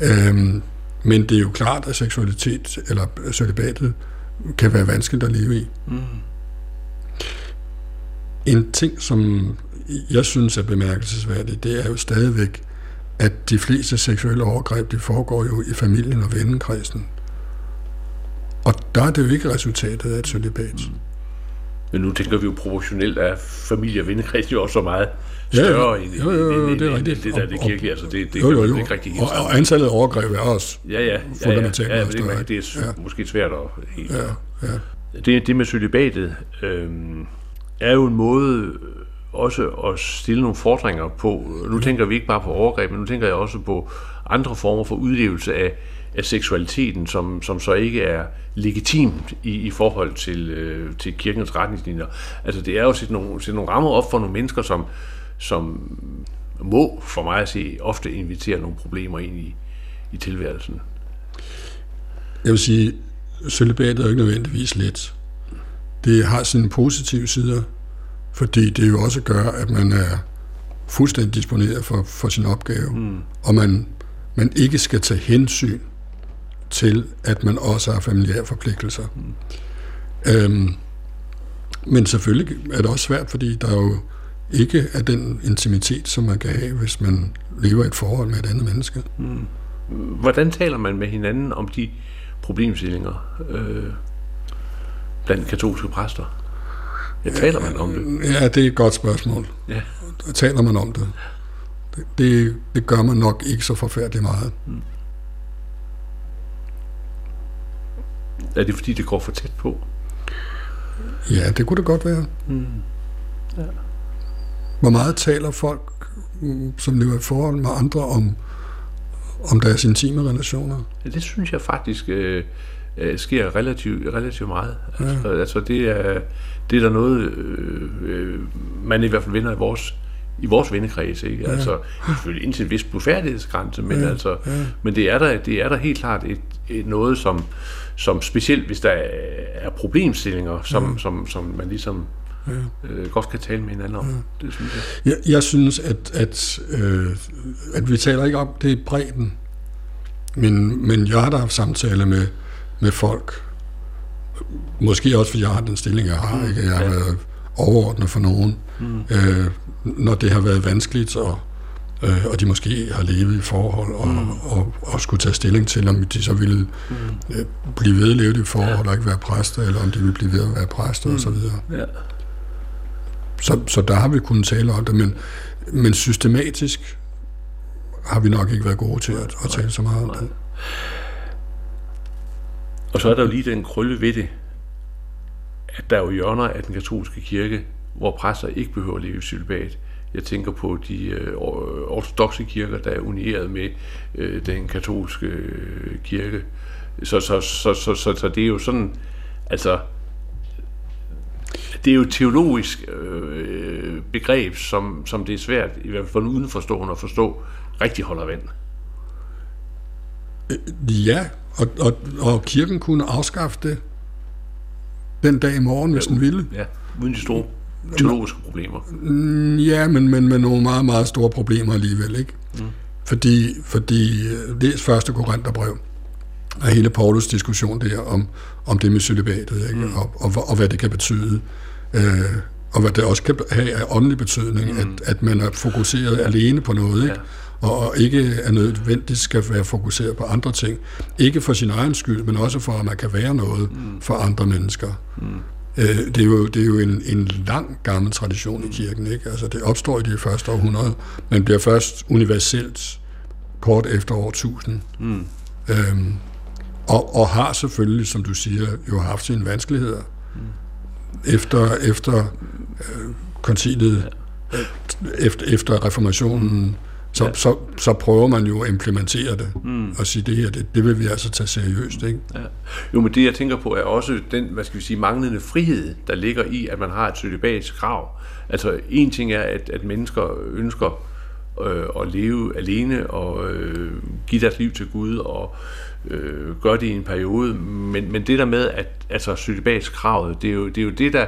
Øhm, men det er jo klart, at seksualitet eller cølibatet kan være vanskeligt at leve i. Mm. En ting, som jeg synes er bemærkelsesværdigt, det er jo stadigvæk, at de fleste seksuelle overgreb, de foregår jo i familien og vennekredsen. Og der er det jo ikke resultatet af et celibat. Mm. Men nu tænker vi jo proportionelt, at familie og vennekredsen jo også så meget større ja, end, jo, jo, jo, end, jo, jo, end det, det, det der er det kirkelige. Altså det, det jo, jo, jo. Ikke rigtig helt og, og antallet af overgreb er også ja, ja, fundamentalt. Ja, ja, ja, ja, det, det er ja. Måske svært at helt. Ja, ja. Det, det med celibatet øh, er jo en måde også at stille nogle fordringer på. Nu tænker vi ikke bare på overgreb, men nu tænker jeg også på andre former for udlevelse af af seksualiteten, som, som så ikke er legitimt i, i forhold til, øh, til kirkens retningslinjer. Altså det er jo sætte nogle, sætte nogle rammer op for nogle mennesker, som, som må, for mig at se, ofte invitere nogle problemer ind i, i tilværelsen. Jeg vil sige, celibatet er ikke nødvendigvis let. Det har sine positive sider, fordi det jo også gør, at man er fuldstændig disponeret for, for sin opgave, mm. og man man ikke skal tage hensyn til, at man også har familiære forpligtelser. Mm. Øhm, men selvfølgelig er det også svært, fordi der jo ikke er den intimitet, som man kan have, hvis man lever et forhold med et andet menneske. Mm. Hvordan taler man med hinanden om de problemstillinger øh, blandt katolske præster? Ja, taler man om det? Ja, det er et godt spørgsmål. Ja. Taler man om det? Det, det gør man nok ikke så forfærdeligt meget. Mm. Er det fordi, det går for tæt på? Ja, det kunne det godt være. Mm. Ja. Hvor meget taler folk, som lever i forhold med andre, om, om deres intime relationer? Ja, det synes jeg faktisk øh, sker relativt relativ meget. Altså, ja. altså det, er, det er der noget, øh, man i hvert fald vinder i vores i vores vennekreds, ikke? Ja. Altså selvfølgelig indtil en vis blufærdighedsgrænse, men ja, altså, ja. men det er der, det er der helt klart et, et noget, som, som specielt, hvis der er problemstillinger, som, ja. som, som man ligesom ja. øh, godt kan tale med hinanden om. Ja. Det synes jeg. Jeg, jeg synes, at, at, øh, at vi taler ikke om det i bredden, men, men jeg har da haft samtaler med, med folk, måske også, fordi jeg har den stilling, jeg har, ikke? Jeg har ja. været overordnet for nogen, mm. øh, når det har været vanskeligt, og, øh, og de måske har levet i forhold, og, mm. og, og, og skulle tage stilling til, om de så ville øh, blive ved at leve i forhold, ja. og ikke være præster, eller om de ville blive ved at være præster, mm. og så videre. Ja. Så, så der har vi kunnet tale om det, men, men systematisk har vi nok ikke været gode til at, at tale så meget om det. Og så er der jo lige den krølle ved det, at der er jo hjørner af den katolske kirke, hvor præster ikke behøver at leve i celibat. Jeg tænker på de øh, ortodokse kirker, der er unieret med øh, den katolske øh, kirke. Så, så, så, så, så, så det er jo sådan, altså, det er jo et teologisk øh, begreb, som, som det er svært, i hvert fald for en udenforstående at forstå, rigtig holder vand. Ja, og, og, og kirken kunne afskaffe det den dag i morgen, hvis ja, den ville. Ja, uden de store teologiske problemer. Ja, men, men med nogle meget, meget store problemer alligevel, ikke? Mm. Fordi, fordi læs første Korintherbrev og hele Paulus diskussion der om, om det med celibatet, ikke? Mm. Og, og, og hvad det kan betyde, øh, og hvad det også kan have af åndelig betydning, mm. at, at man er fokuseret ja. alene på noget, ikke? Ja. Og ikke er nødvendigt skal være fokuseret på andre ting. Ikke for sin egen skyld, men også for, at man kan være noget mm. for andre mennesker. Mm. Øh, det er jo, det er jo en, en lang gammel tradition i kirken, ikke? Altså, det opstår i de første århundrede, men bliver først universelt kort efter år tusind. Mm. Øhm, og, og har selvfølgelig, som du siger, jo haft sine vanskeligheder. Mm. Efter, efter øh, koncilet, ja. efter, efter reformationen, Så, ja. så, så prøver man jo at implementere det, mm. og sige, det her, det, det vil vi altså tage seriøst, ikke? Ja. Jo, men det, jeg tænker på, er også den, hvad skal vi sige, manglende frihed, der ligger i, at man har et celibatisk krav. Altså, en ting er, at, at mennesker ønsker øh, at leve alene, og øh, give deres liv til Gud, og øh, gøre det i en periode, men, men det der med, at altså, celibatisk kravet, det er jo det, er jo det der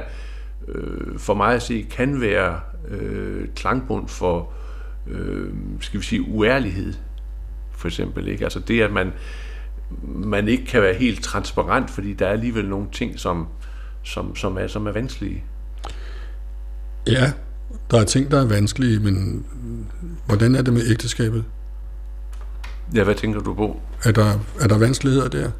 øh, for mig at se, kan være øh, klangbund for Øh, skal vi sige uærlighed for eksempel, ikke? Altså det at man man ikke kan være helt transparent, fordi der er alligevel nogle ting som som som er som er vanskelige. Ja, Der er ting, der er vanskelige, men hvordan er det med ægteskabet? Ja, hvad tænker du på? Er der, er der vanskeligheder der?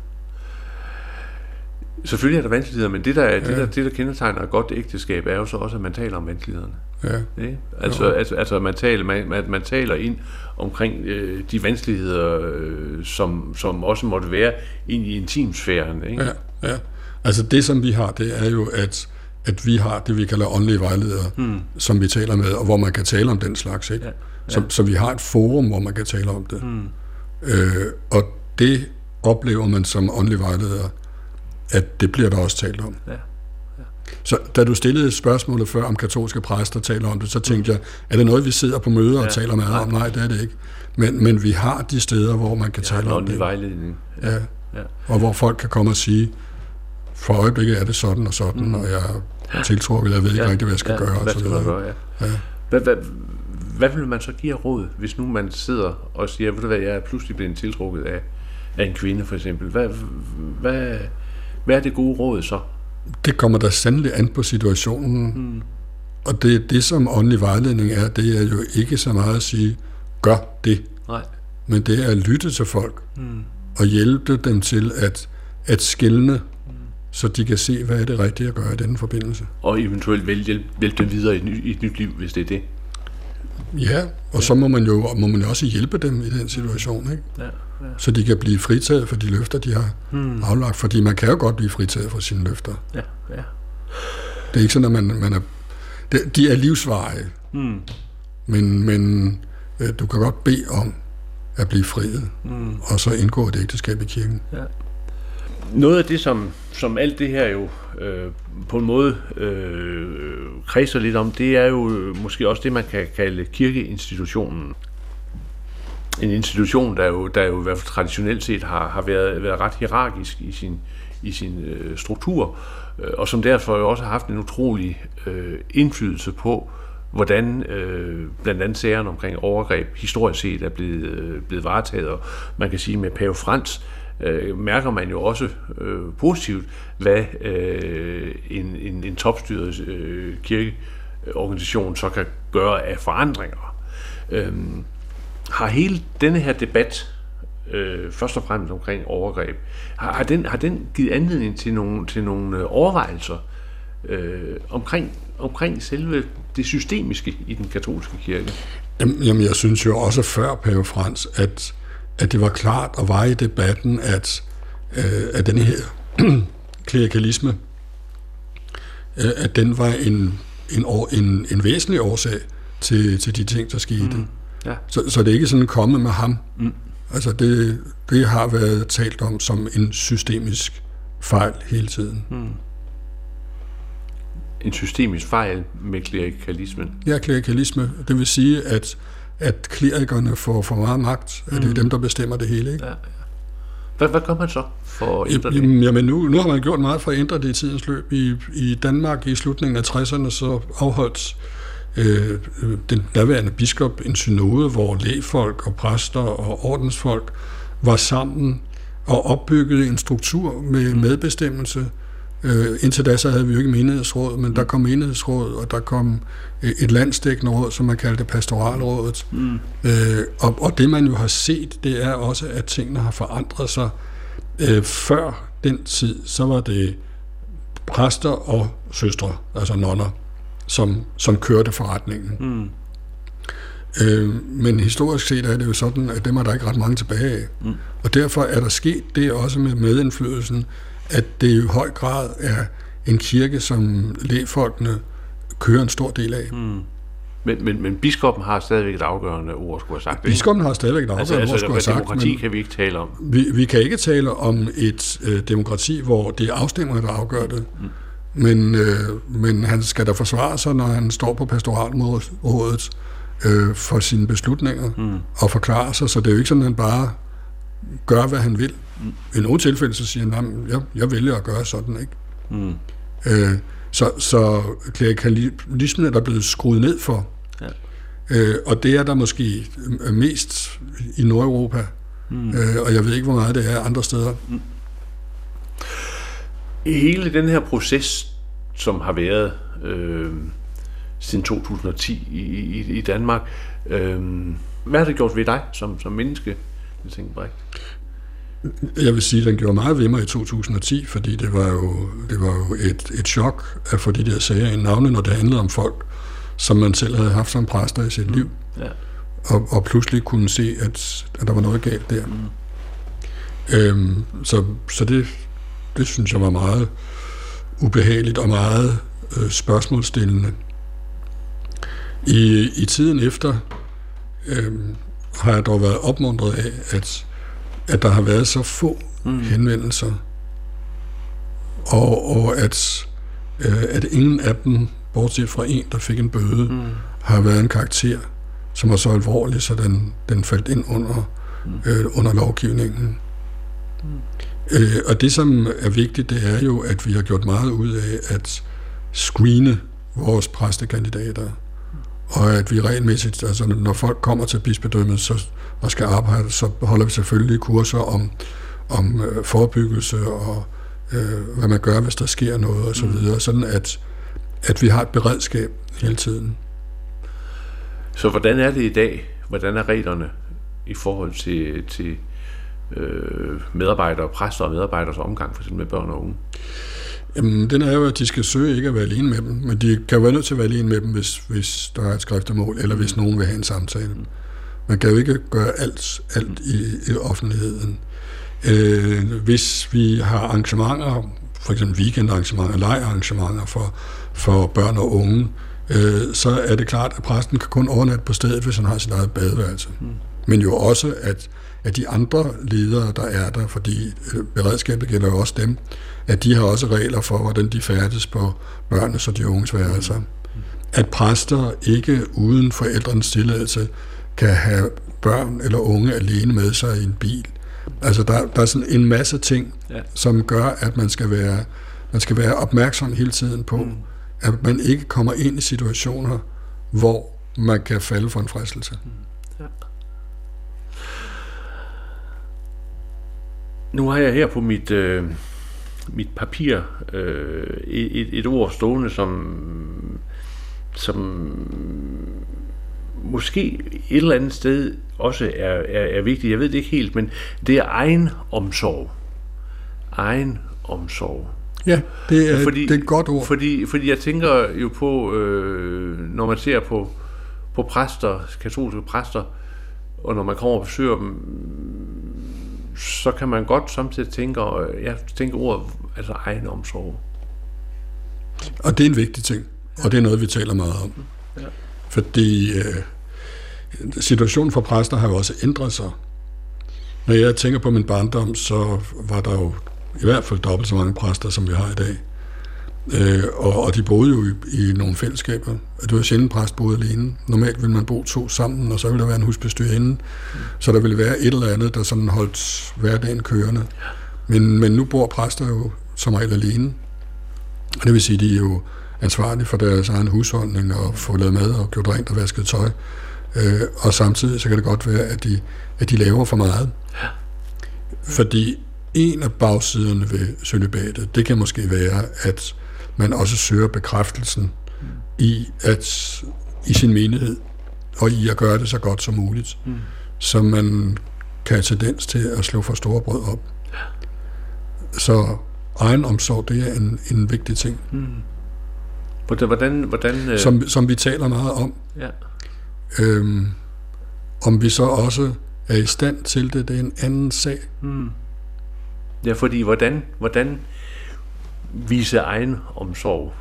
Selvfølgelig er der vanskeligheder, men det der, ja. det, der, det, der kendetegner et godt ægteskab, er jo så også, at man taler om vanskelighederne. Ja. Ja? Altså, altså, altså man taler, man, man taler ind omkring øh, de vanskeligheder, øh, som, som også måtte være ind i intimsfæren. Ikke? Ja, ja. Altså det, som vi har, det er jo, at at vi har det, vi kalder åndelige vejledere, hmm. som vi taler med, og hvor man kan tale om den slags. Ikke? Ja. Ja. Så, så vi har et forum, hvor man kan tale om det. Hmm. Øh, og det oplever man som åndelig vejleder, at det bliver der også talt om. Ja. Ja. Så da du stillede spørgsmålet før om katolske præster taler om det, så tænkte jeg, er det noget, vi sidder på møder ja. og taler meget om? Nej, det er det ikke. Men, men vi har de steder, hvor man kan ja, tale om det. Vejledning. Ja. Ja. Ja. Og hvor folk kan komme og sige, for øjeblikket er det sådan og sådan, mm. og jeg er tiltrukket, jeg ved ikke ja. rigtig, hvad jeg skal ja. gøre. Hvad, skal man gøre, ja. Ja. Hvad, hvad, hvad vil man så give råd, hvis nu man sidder og siger, ved du hvad, jeg er pludselig blevet tiltrukket af, af en kvinde for eksempel. Hvad, hvad, hvad er det gode råd så? Det kommer da sandelig an på situationen. Mm. Og det, det, som åndelig vejledning er, det er jo ikke så meget at sige, gør det. Nej. Men det er at lytte til folk mm. og hjælpe dem til at, at skelne, så de kan se, hvad er det rigtige at gøre i denne forbindelse. Og eventuelt vælge, vælge dem videre i et, ny, i et nyt liv, hvis det er det. Ja, og ja. så må man jo må man også hjælpe dem i den situation, ikke? Ja, ja. Så de kan blive fritaget for de løfter, de har hmm. aflagt. Fordi man kan jo godt blive fritaget for sine løfter. Ja, ja. Det er ikke sådan, at man, man er... Det, de er livsvarige. Hmm. Men, men øh, du kan godt bede om at blive friet, hmm. og så indgå et ægteskab i kirken. Ja. Noget af det, som, som alt det her jo øh, på en måde øh, kredser lidt om, det er jo måske også det, man kan kalde kirkeinstitutionen. En institution, der jo, der jo i hvert fald traditionelt set har, har været, været ret hierarkisk i sin, i sin øh, struktur, øh, og som derfor jo også har haft en utrolig øh, indflydelse på, hvordan øh, blandt andet sagerne omkring overgreb historisk set er blevet, øh, blevet varetaget. Og man kan sige med Pave Frans, Øh, mærker man jo også øh, positivt, hvad øh, en, en, en topstyret øh, kirkeorganisation så kan gøre af forandringer. Øh, har hele denne her debat, øh, først og fremmest omkring overgreb, har, har, den, har den givet anledning til nogle, til nogle overvejelser øh, omkring, omkring selve det systemiske i den katolske kirke? Jamen, jeg synes jo også før Pave Frans, at at det var klart og var i debatten, at, øh, at den her klerikalisme, øh, at den var en, en, en, en væsentlig årsag til, til de ting, der skete. Mm. Ja. Så, så det er ikke sådan kommet med ham. Mm. Altså det, det har været talt om som en systemisk fejl hele tiden. Mm. En systemisk fejl med klerikalismen? Ja, klerikalisme. Det vil sige, at at klerikerne får for meget magt, at det er dem, der bestemmer det hele. Ikke? Ja, ja. Hvad, hvad gør man så for at ændre det? Jamen, jamen nu, nu har man gjort meget for at ændre det i tidens løb. I, i Danmark i slutningen af tresserne så afholdt øh, den daværende biskop en synode, hvor lægfolk og præster og ordensfolk var sammen og opbyggede en struktur med medbestemmelse. Øh, indtil da så havde vi jo ikke menighedsråd, men der kom menighedsråd, og der kom øh, et landsdækkende råd, som man kaldte pastoralrådet. Mm. Øh, og, og det man jo har set, det er også, at tingene har forandret sig. Øh, før den tid, så var det præster og søstre, altså nonner, som, som kørte forretningen. Mm. Øh, men historisk set er det jo sådan, at dem er der ikke ret mange tilbage af. Mm. Og derfor er der sket det også med medindflydelsen, at det i høj grad er en kirke, som lægfolkene kører en stor del af. Mm. Men, men, men biskoppen har stadigvæk et afgørende ord, skulle jeg have sagt. Biskoppen har stadigvæk et afgørende altså, ord, skulle altså, jeg have sagt. Demokrati kan vi ikke tale om. Vi, vi kan ikke tale om et øh, demokrati, hvor det er afstemmerne, der afgør det. Mm. Men, øh, men han skal da forsvare sig, når han står på pastoralrådet øh, for sine beslutninger mm. og forklare sig. Så det er jo ikke sådan, at han bare gør, hvad han vil. I nogle tilfælde så siger han, jeg, jeg vælger at gøre sådan, ikke? Mm. Øh, så så klerikalismen er der blevet skruet ned for. Ja. Øh, og det er der måske mest i Nordeuropa. Mm. Øh, og jeg ved ikke, hvor meget det er andre steder. Mm. Hele den her proces, som har været øh, siden to tusind og ti i, i, i Danmark. Øhm, hvad har det gjort ved dig som, som menneske, Niels Engelbrecht? Jeg vil sige, at den gjorde meget ved mig i to tusind og ti, fordi det var jo, det var jo et, et chok at få de der sager ind, navne, når det handlede om folk, som man selv havde haft som præster i sit mm. liv. Ja. Og, og pludselig kunne se, at, at der var noget galt der. Mm. Øhm, så så det, det synes jeg var meget ubehageligt og meget øh, spørgsmålsstillende. I, i tiden efter øh, har jeg dog været opmuntret af, at, at der har været så få mm. henvendelser, og, og at, øh, at ingen af dem, bortset fra en, der fik en bøde, mm. har været en karakter, som var så alvorlig, så den, den faldt ind under, mm. øh, under lovgivningen. Mm. Øh, og det, som er vigtigt, det er jo, at vi har gjort meget ud af at screene vores præstekandidater, og at vi regelmæssigt, altså når folk kommer til bispedømmet så, og skal arbejde, så holder vi selvfølgelig kurser om, om øh, forebyggelse og øh, hvad man gør, hvis der sker noget osv., mm. sådan at, at vi har et beredskab hele tiden. Så hvordan er det i dag? Hvordan er reglerne i forhold til, til øh, medarbejdere, præster og medarbejderes omgang for eksempel med børn og unge? Jamen, den er jo, at de skal søge ikke at være alene med dem, men de kan jo være nødt til at være alene med dem, hvis, hvis der er et skriftemål, eller hvis nogen vil have en samtale. Man kan jo ikke gøre alt, alt i, i offentligheden. Øh, hvis vi har arrangementer, for eksempel weekendarrangementer, legearrangementer for, for børn og unge, øh, så er det klart, at præsten kan kun overnatte på stedet, hvis han har sit eget badeværelse. Mm. Men jo også, at, at de andre ledere, der er der, fordi øh, beredskabet gælder jo også dem, at de har også regler for, hvordan de færdes på børnenes og de unges værelser. At præster ikke uden forældrenes tilladelse kan have børn eller unge alene med sig i en bil. Altså der, der er sådan en masse ting, ja. Som gør, at man skal være, man skal være opmærksom hele tiden på, mm. at man ikke kommer ind i situationer, hvor man kan falde for en fristelse. Ja. Nu har jeg her på mit... Øh mit papir, øh, et, et ord stående, som, som måske et eller andet sted også er, er, er vigtigt, jeg ved det ikke helt, men det er egen omsorg. Egen omsorg. Ja, det er, fordi, det er et godt ord. Fordi, fordi jeg tænker jo på, øh, når man ser på, på præster, katolske præster, og når man kommer og besøger dem, så kan man godt samtidig tænke, jeg tænker ordet, altså egen omsorg. Og det er en vigtig ting, og det er noget, vi taler meget om. Ja. Fordi øh, situationen for præster har jo også ændret sig. Når jeg tænker på min barndom, så var der jo i hvert fald dobbelt så mange præster, som vi har i dag. Øh, og, og de boede jo i, i nogle fællesskaber. Det var sjældent præst boede alene. Normalt ville man bo to sammen, og så ville der være en husbestyrerinde. Mm. Så der ville være et eller andet, der sådan holdt hverdagen kørende. Men, men nu bor præster jo som regel alene. Og det vil sige, at de er jo ansvarlige for deres egen husholdning, og få lavet mad, og gjort rent og vasket tøj. Øh, og samtidig så kan det godt være, at de, at de laver for meget. Ja. Fordi en af bagsiderne ved cølibatet, det kan måske være, at man også søger bekræftelsen mm. i, at, i sin menighed, og i at gøre det så godt som muligt, mm. så man kan have tendens til at slå for store brød op. Så egen omsorg, det er en, en vigtig ting. Mm. Hvordan, hvordan, øh... som, som vi taler meget om. Ja. Øhm, om vi så også er i stand til det, det er en anden sag. Mm. Ja, fordi hvordan... hvordan vise egen omsorg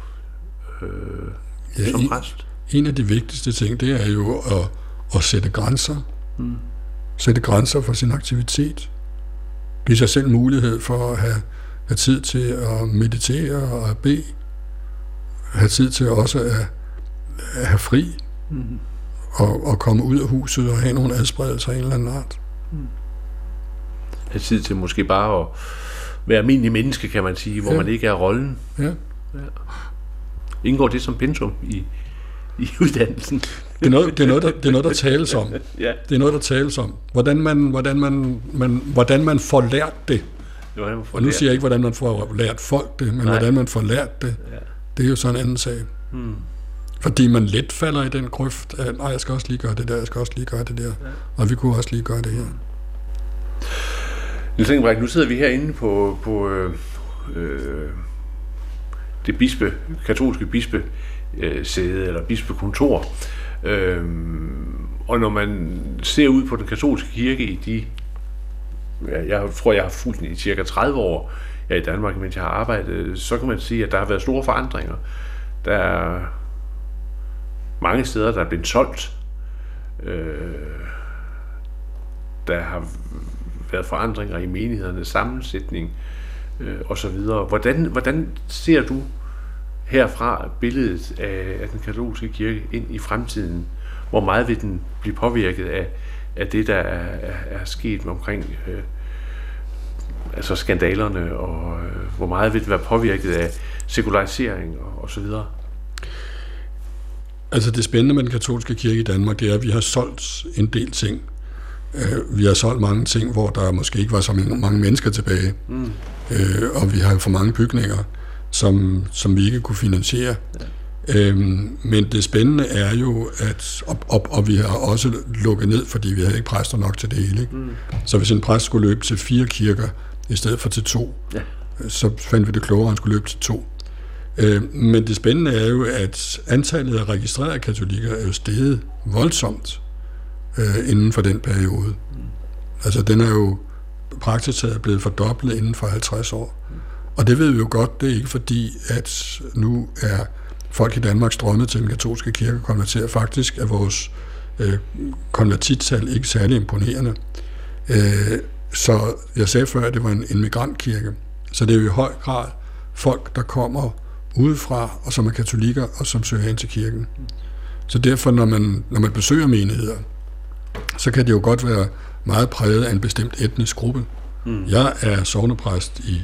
øh, ja, som præst. En, en af de vigtigste ting, det er jo at, at sætte grænser. Mm. Sætte grænser for sin aktivitet. Give sig selv mulighed for at have, have tid til at meditere og at bede. Have tid til også at, at have fri. Mm. Og, og komme ud af huset og have nogle adspredelser af en eller anden art. Mm. Have tid til måske bare at være almindelig menneske, kan man sige, hvor ja. Man ikke er rollen. Ja. Ja. Indgår det som pensum i, i uddannelsen? Det er, noget, det, er noget, der, det er noget, der tales om. Ja. Det er noget, der tales om. Hvordan man, hvordan man, man, hvordan man får lært det. Man får og nu lært. Siger jeg ikke, hvordan man får lært folk det, men Nej. Hvordan man får lært det. Ja. Det er jo sådan en anden sag. Hmm. Fordi man let falder i den grøft af, nej, jeg skal også lige gøre det der, jeg skal også lige gøre det der, og vi kunne også lige gøre det her. Niels Engelbrecht, nu sidder vi herinde på, på øh, det bispe, katolske bispesæde, eller bispekontor, øh, og når man ser ud på den katolske kirke i de, jeg tror, jeg har fulgt den i cirka tredive år ja, i Danmark, mens jeg har arbejdet, så kan man sige, at der har været store forandringer. Der er mange steder, der er blevet solgt. Øh, der har været forandringer i menighedernes sammensætning øh, osv. Hvordan, hvordan ser du herfra billedet af, af den katolske kirke ind i fremtiden? Hvor meget vil den blive påvirket af, af det, der er, er, er sket omkring øh, altså skandalerne, og øh, hvor meget vil det være påvirket af sekularisering og, og så videre? Altså det spændende med den katolske kirke i Danmark, det er, at vi har solgt en del ting. Øh, vi har solgt mange ting, hvor der måske ikke var så mange mennesker tilbage. Mm. Øh, og vi har for mange bygninger, som, som vi ikke kunne finansiere. Ja. Øh, men det spændende er jo, at op, op, og vi har også lukket ned, fordi vi havde ikke præster nok til det hele. Ikke? Mm. Så hvis en præst skulle løbe til fire kirker i stedet for til to, ja. Så fandt vi det klogere, at han skulle løbe til to. Men det spændende er jo, at antallet af registrerede katolikker er jo steget voldsomt øh, inden for den periode. Mm. Altså den er jo praktisk taget blevet fordoblet inden for halvtreds år. Mm. Og det ved vi jo godt, det er ikke fordi, at nu er folk i Danmark strømmet til den katolske kirke og konverterer. Faktisk er vores øh, konvertittal ikke særlig imponerende. Øh, så jeg sagde før, at det var en, en migrantkirke. Så det er jo i høj grad folk, der kommer udefra, og som er katolikker, og som søger ind til kirken. Så derfor, når man, når man besøger menigheder, så kan det jo godt være meget præget af en bestemt etnisk gruppe. Mm. Jeg er sognepræst i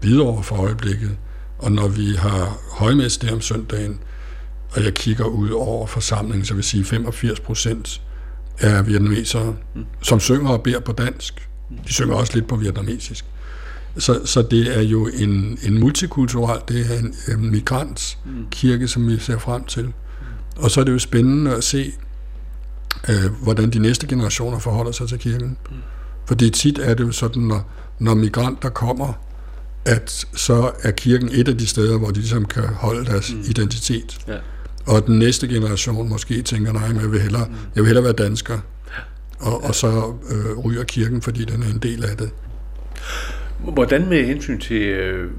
Hvidovre for øjeblikket, og når vi har højmesse der om søndagen, og jeg kigger ud over forsamlingen, så vil sige femogfirs procent er vietnamesere, mm. som synger og beder på dansk. De synger også lidt på vietnamesisk. Så, så det er jo en, en multikulturel, det er en, en migrantskirke, som vi ser frem til. Og så er det jo spændende at se, øh, hvordan de næste generationer forholder sig til kirken. Fordi tit er det jo sådan, når, når migranter kommer, at så er kirken et af de steder, hvor de ligesom kan holde deres mm. identitet. Ja. Og den næste generation måske tænker, nej, men jeg vil hellere, jeg vil hellere være dansker. Og, og så øh, ryger kirken, fordi den er en del af det. Hvordan med hensyn til, øh,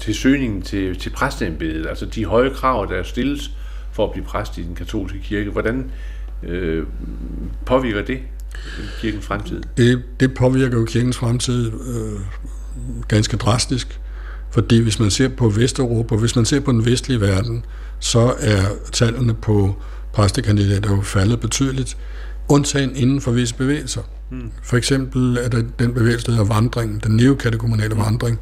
til søgningen til, til præsteembedet, altså de høje krav, der stilles for at blive præst i den katolske kirke, hvordan øh, påvirker det kirkens fremtid? Det, det påvirker jo kirkens fremtid øh, ganske drastisk, fordi hvis man ser på Vesteuropa, hvis man ser på den vestlige verden, så er tallene på præstekandidater jo faldet betydeligt, undtagen inden for visse bevægelser. Hmm. For eksempel er der den bevægelse, der hedder Vandring, den neokatekumenale vandring,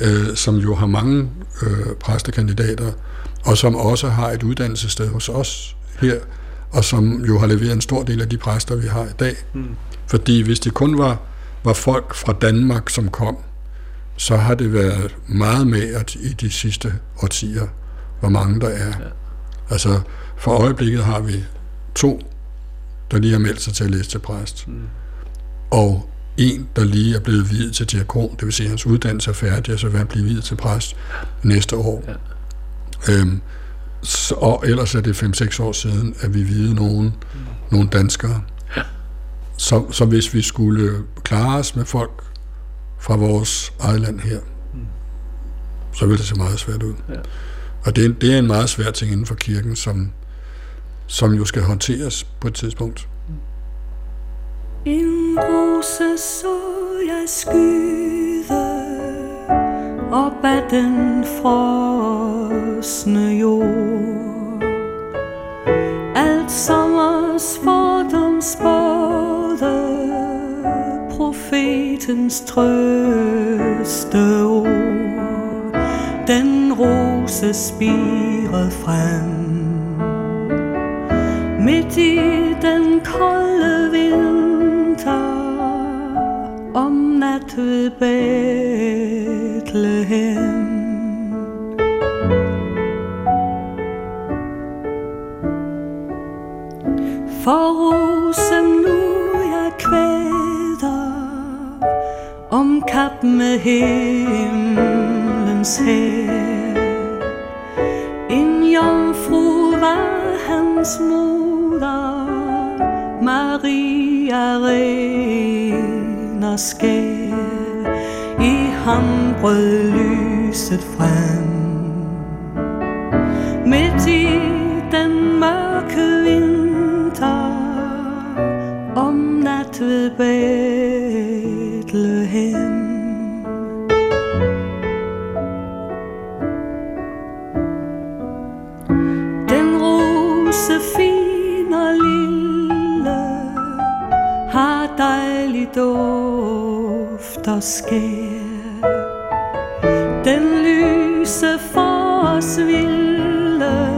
øh, som jo har mange øh, præstekandidater, og som også har et uddannelsessted hos os her, og som jo har leveret en stor del af de præster, vi har i dag. Hmm. Fordi hvis det kun var, var folk fra Danmark, som kom, så har det været meget mært i de sidste årtier, hvor mange der er. Ja. Altså for øjeblikket har vi to, der lige har meldt sig til at læse til præst. Hmm. Og en, der lige er blevet viet til diakon, det vil sige, at hans uddannelse er færdig, og så vil han blive viet til præst næste år. Ja. Øhm, så, og ellers er det fem til seks år siden, at vi viede nogen, mm. nogle danskere. Ja. Så, så hvis vi skulle klare os med folk fra vores eget land her, mm. så ville det se meget svært ud. Ja. Og det er, det er en meget svær ting inden for kirken, som, som jo skal håndteres på et tidspunkt. En rose så jeg skyde op ad den frosne jord. Alt sommers fordomsbåde, profetens trøste ord. Den rose spirer frem midt i den kolde vind. Om nat ved Bethlehem. op med himlens hær. En jomfru var hans moder, Maria ren og skær. I ham brød lyset frem, midt i den mørke vinter, om nat ved Bethlehem. Den rose fin og lille har dejlig duft og skær. Den lyse for os vilde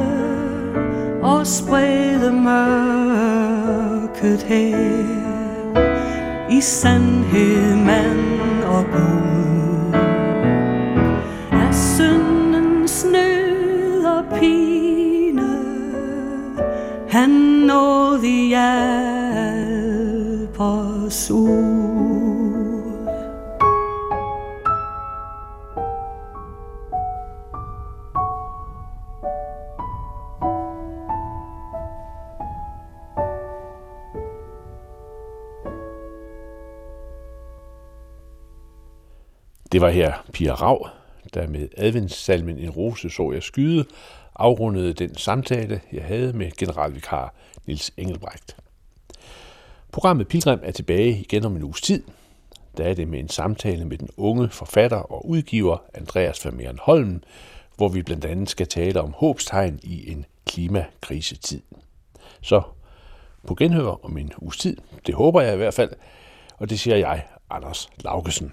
og sprede mørket her. I sandhed mand og Gud er syndens nød og pine, han nådig hjælp os ud. Det var her Pia Rau, der med adventssalmen En rose så jeg skyde, afrundede den samtale, jeg havde med generalvikar Niels Engelbrecht. Programmet Pilgrim er tilbage igen om en uges tid. Der er det med en samtale med den unge forfatter og udgiver Andreas Fammeren Holm, hvor vi blandt andet skal tale om håbstegn i en klimakrisetid. Så på genhør om en uges tid, det håber jeg i hvert fald, og det siger jeg, Anders Laugesen.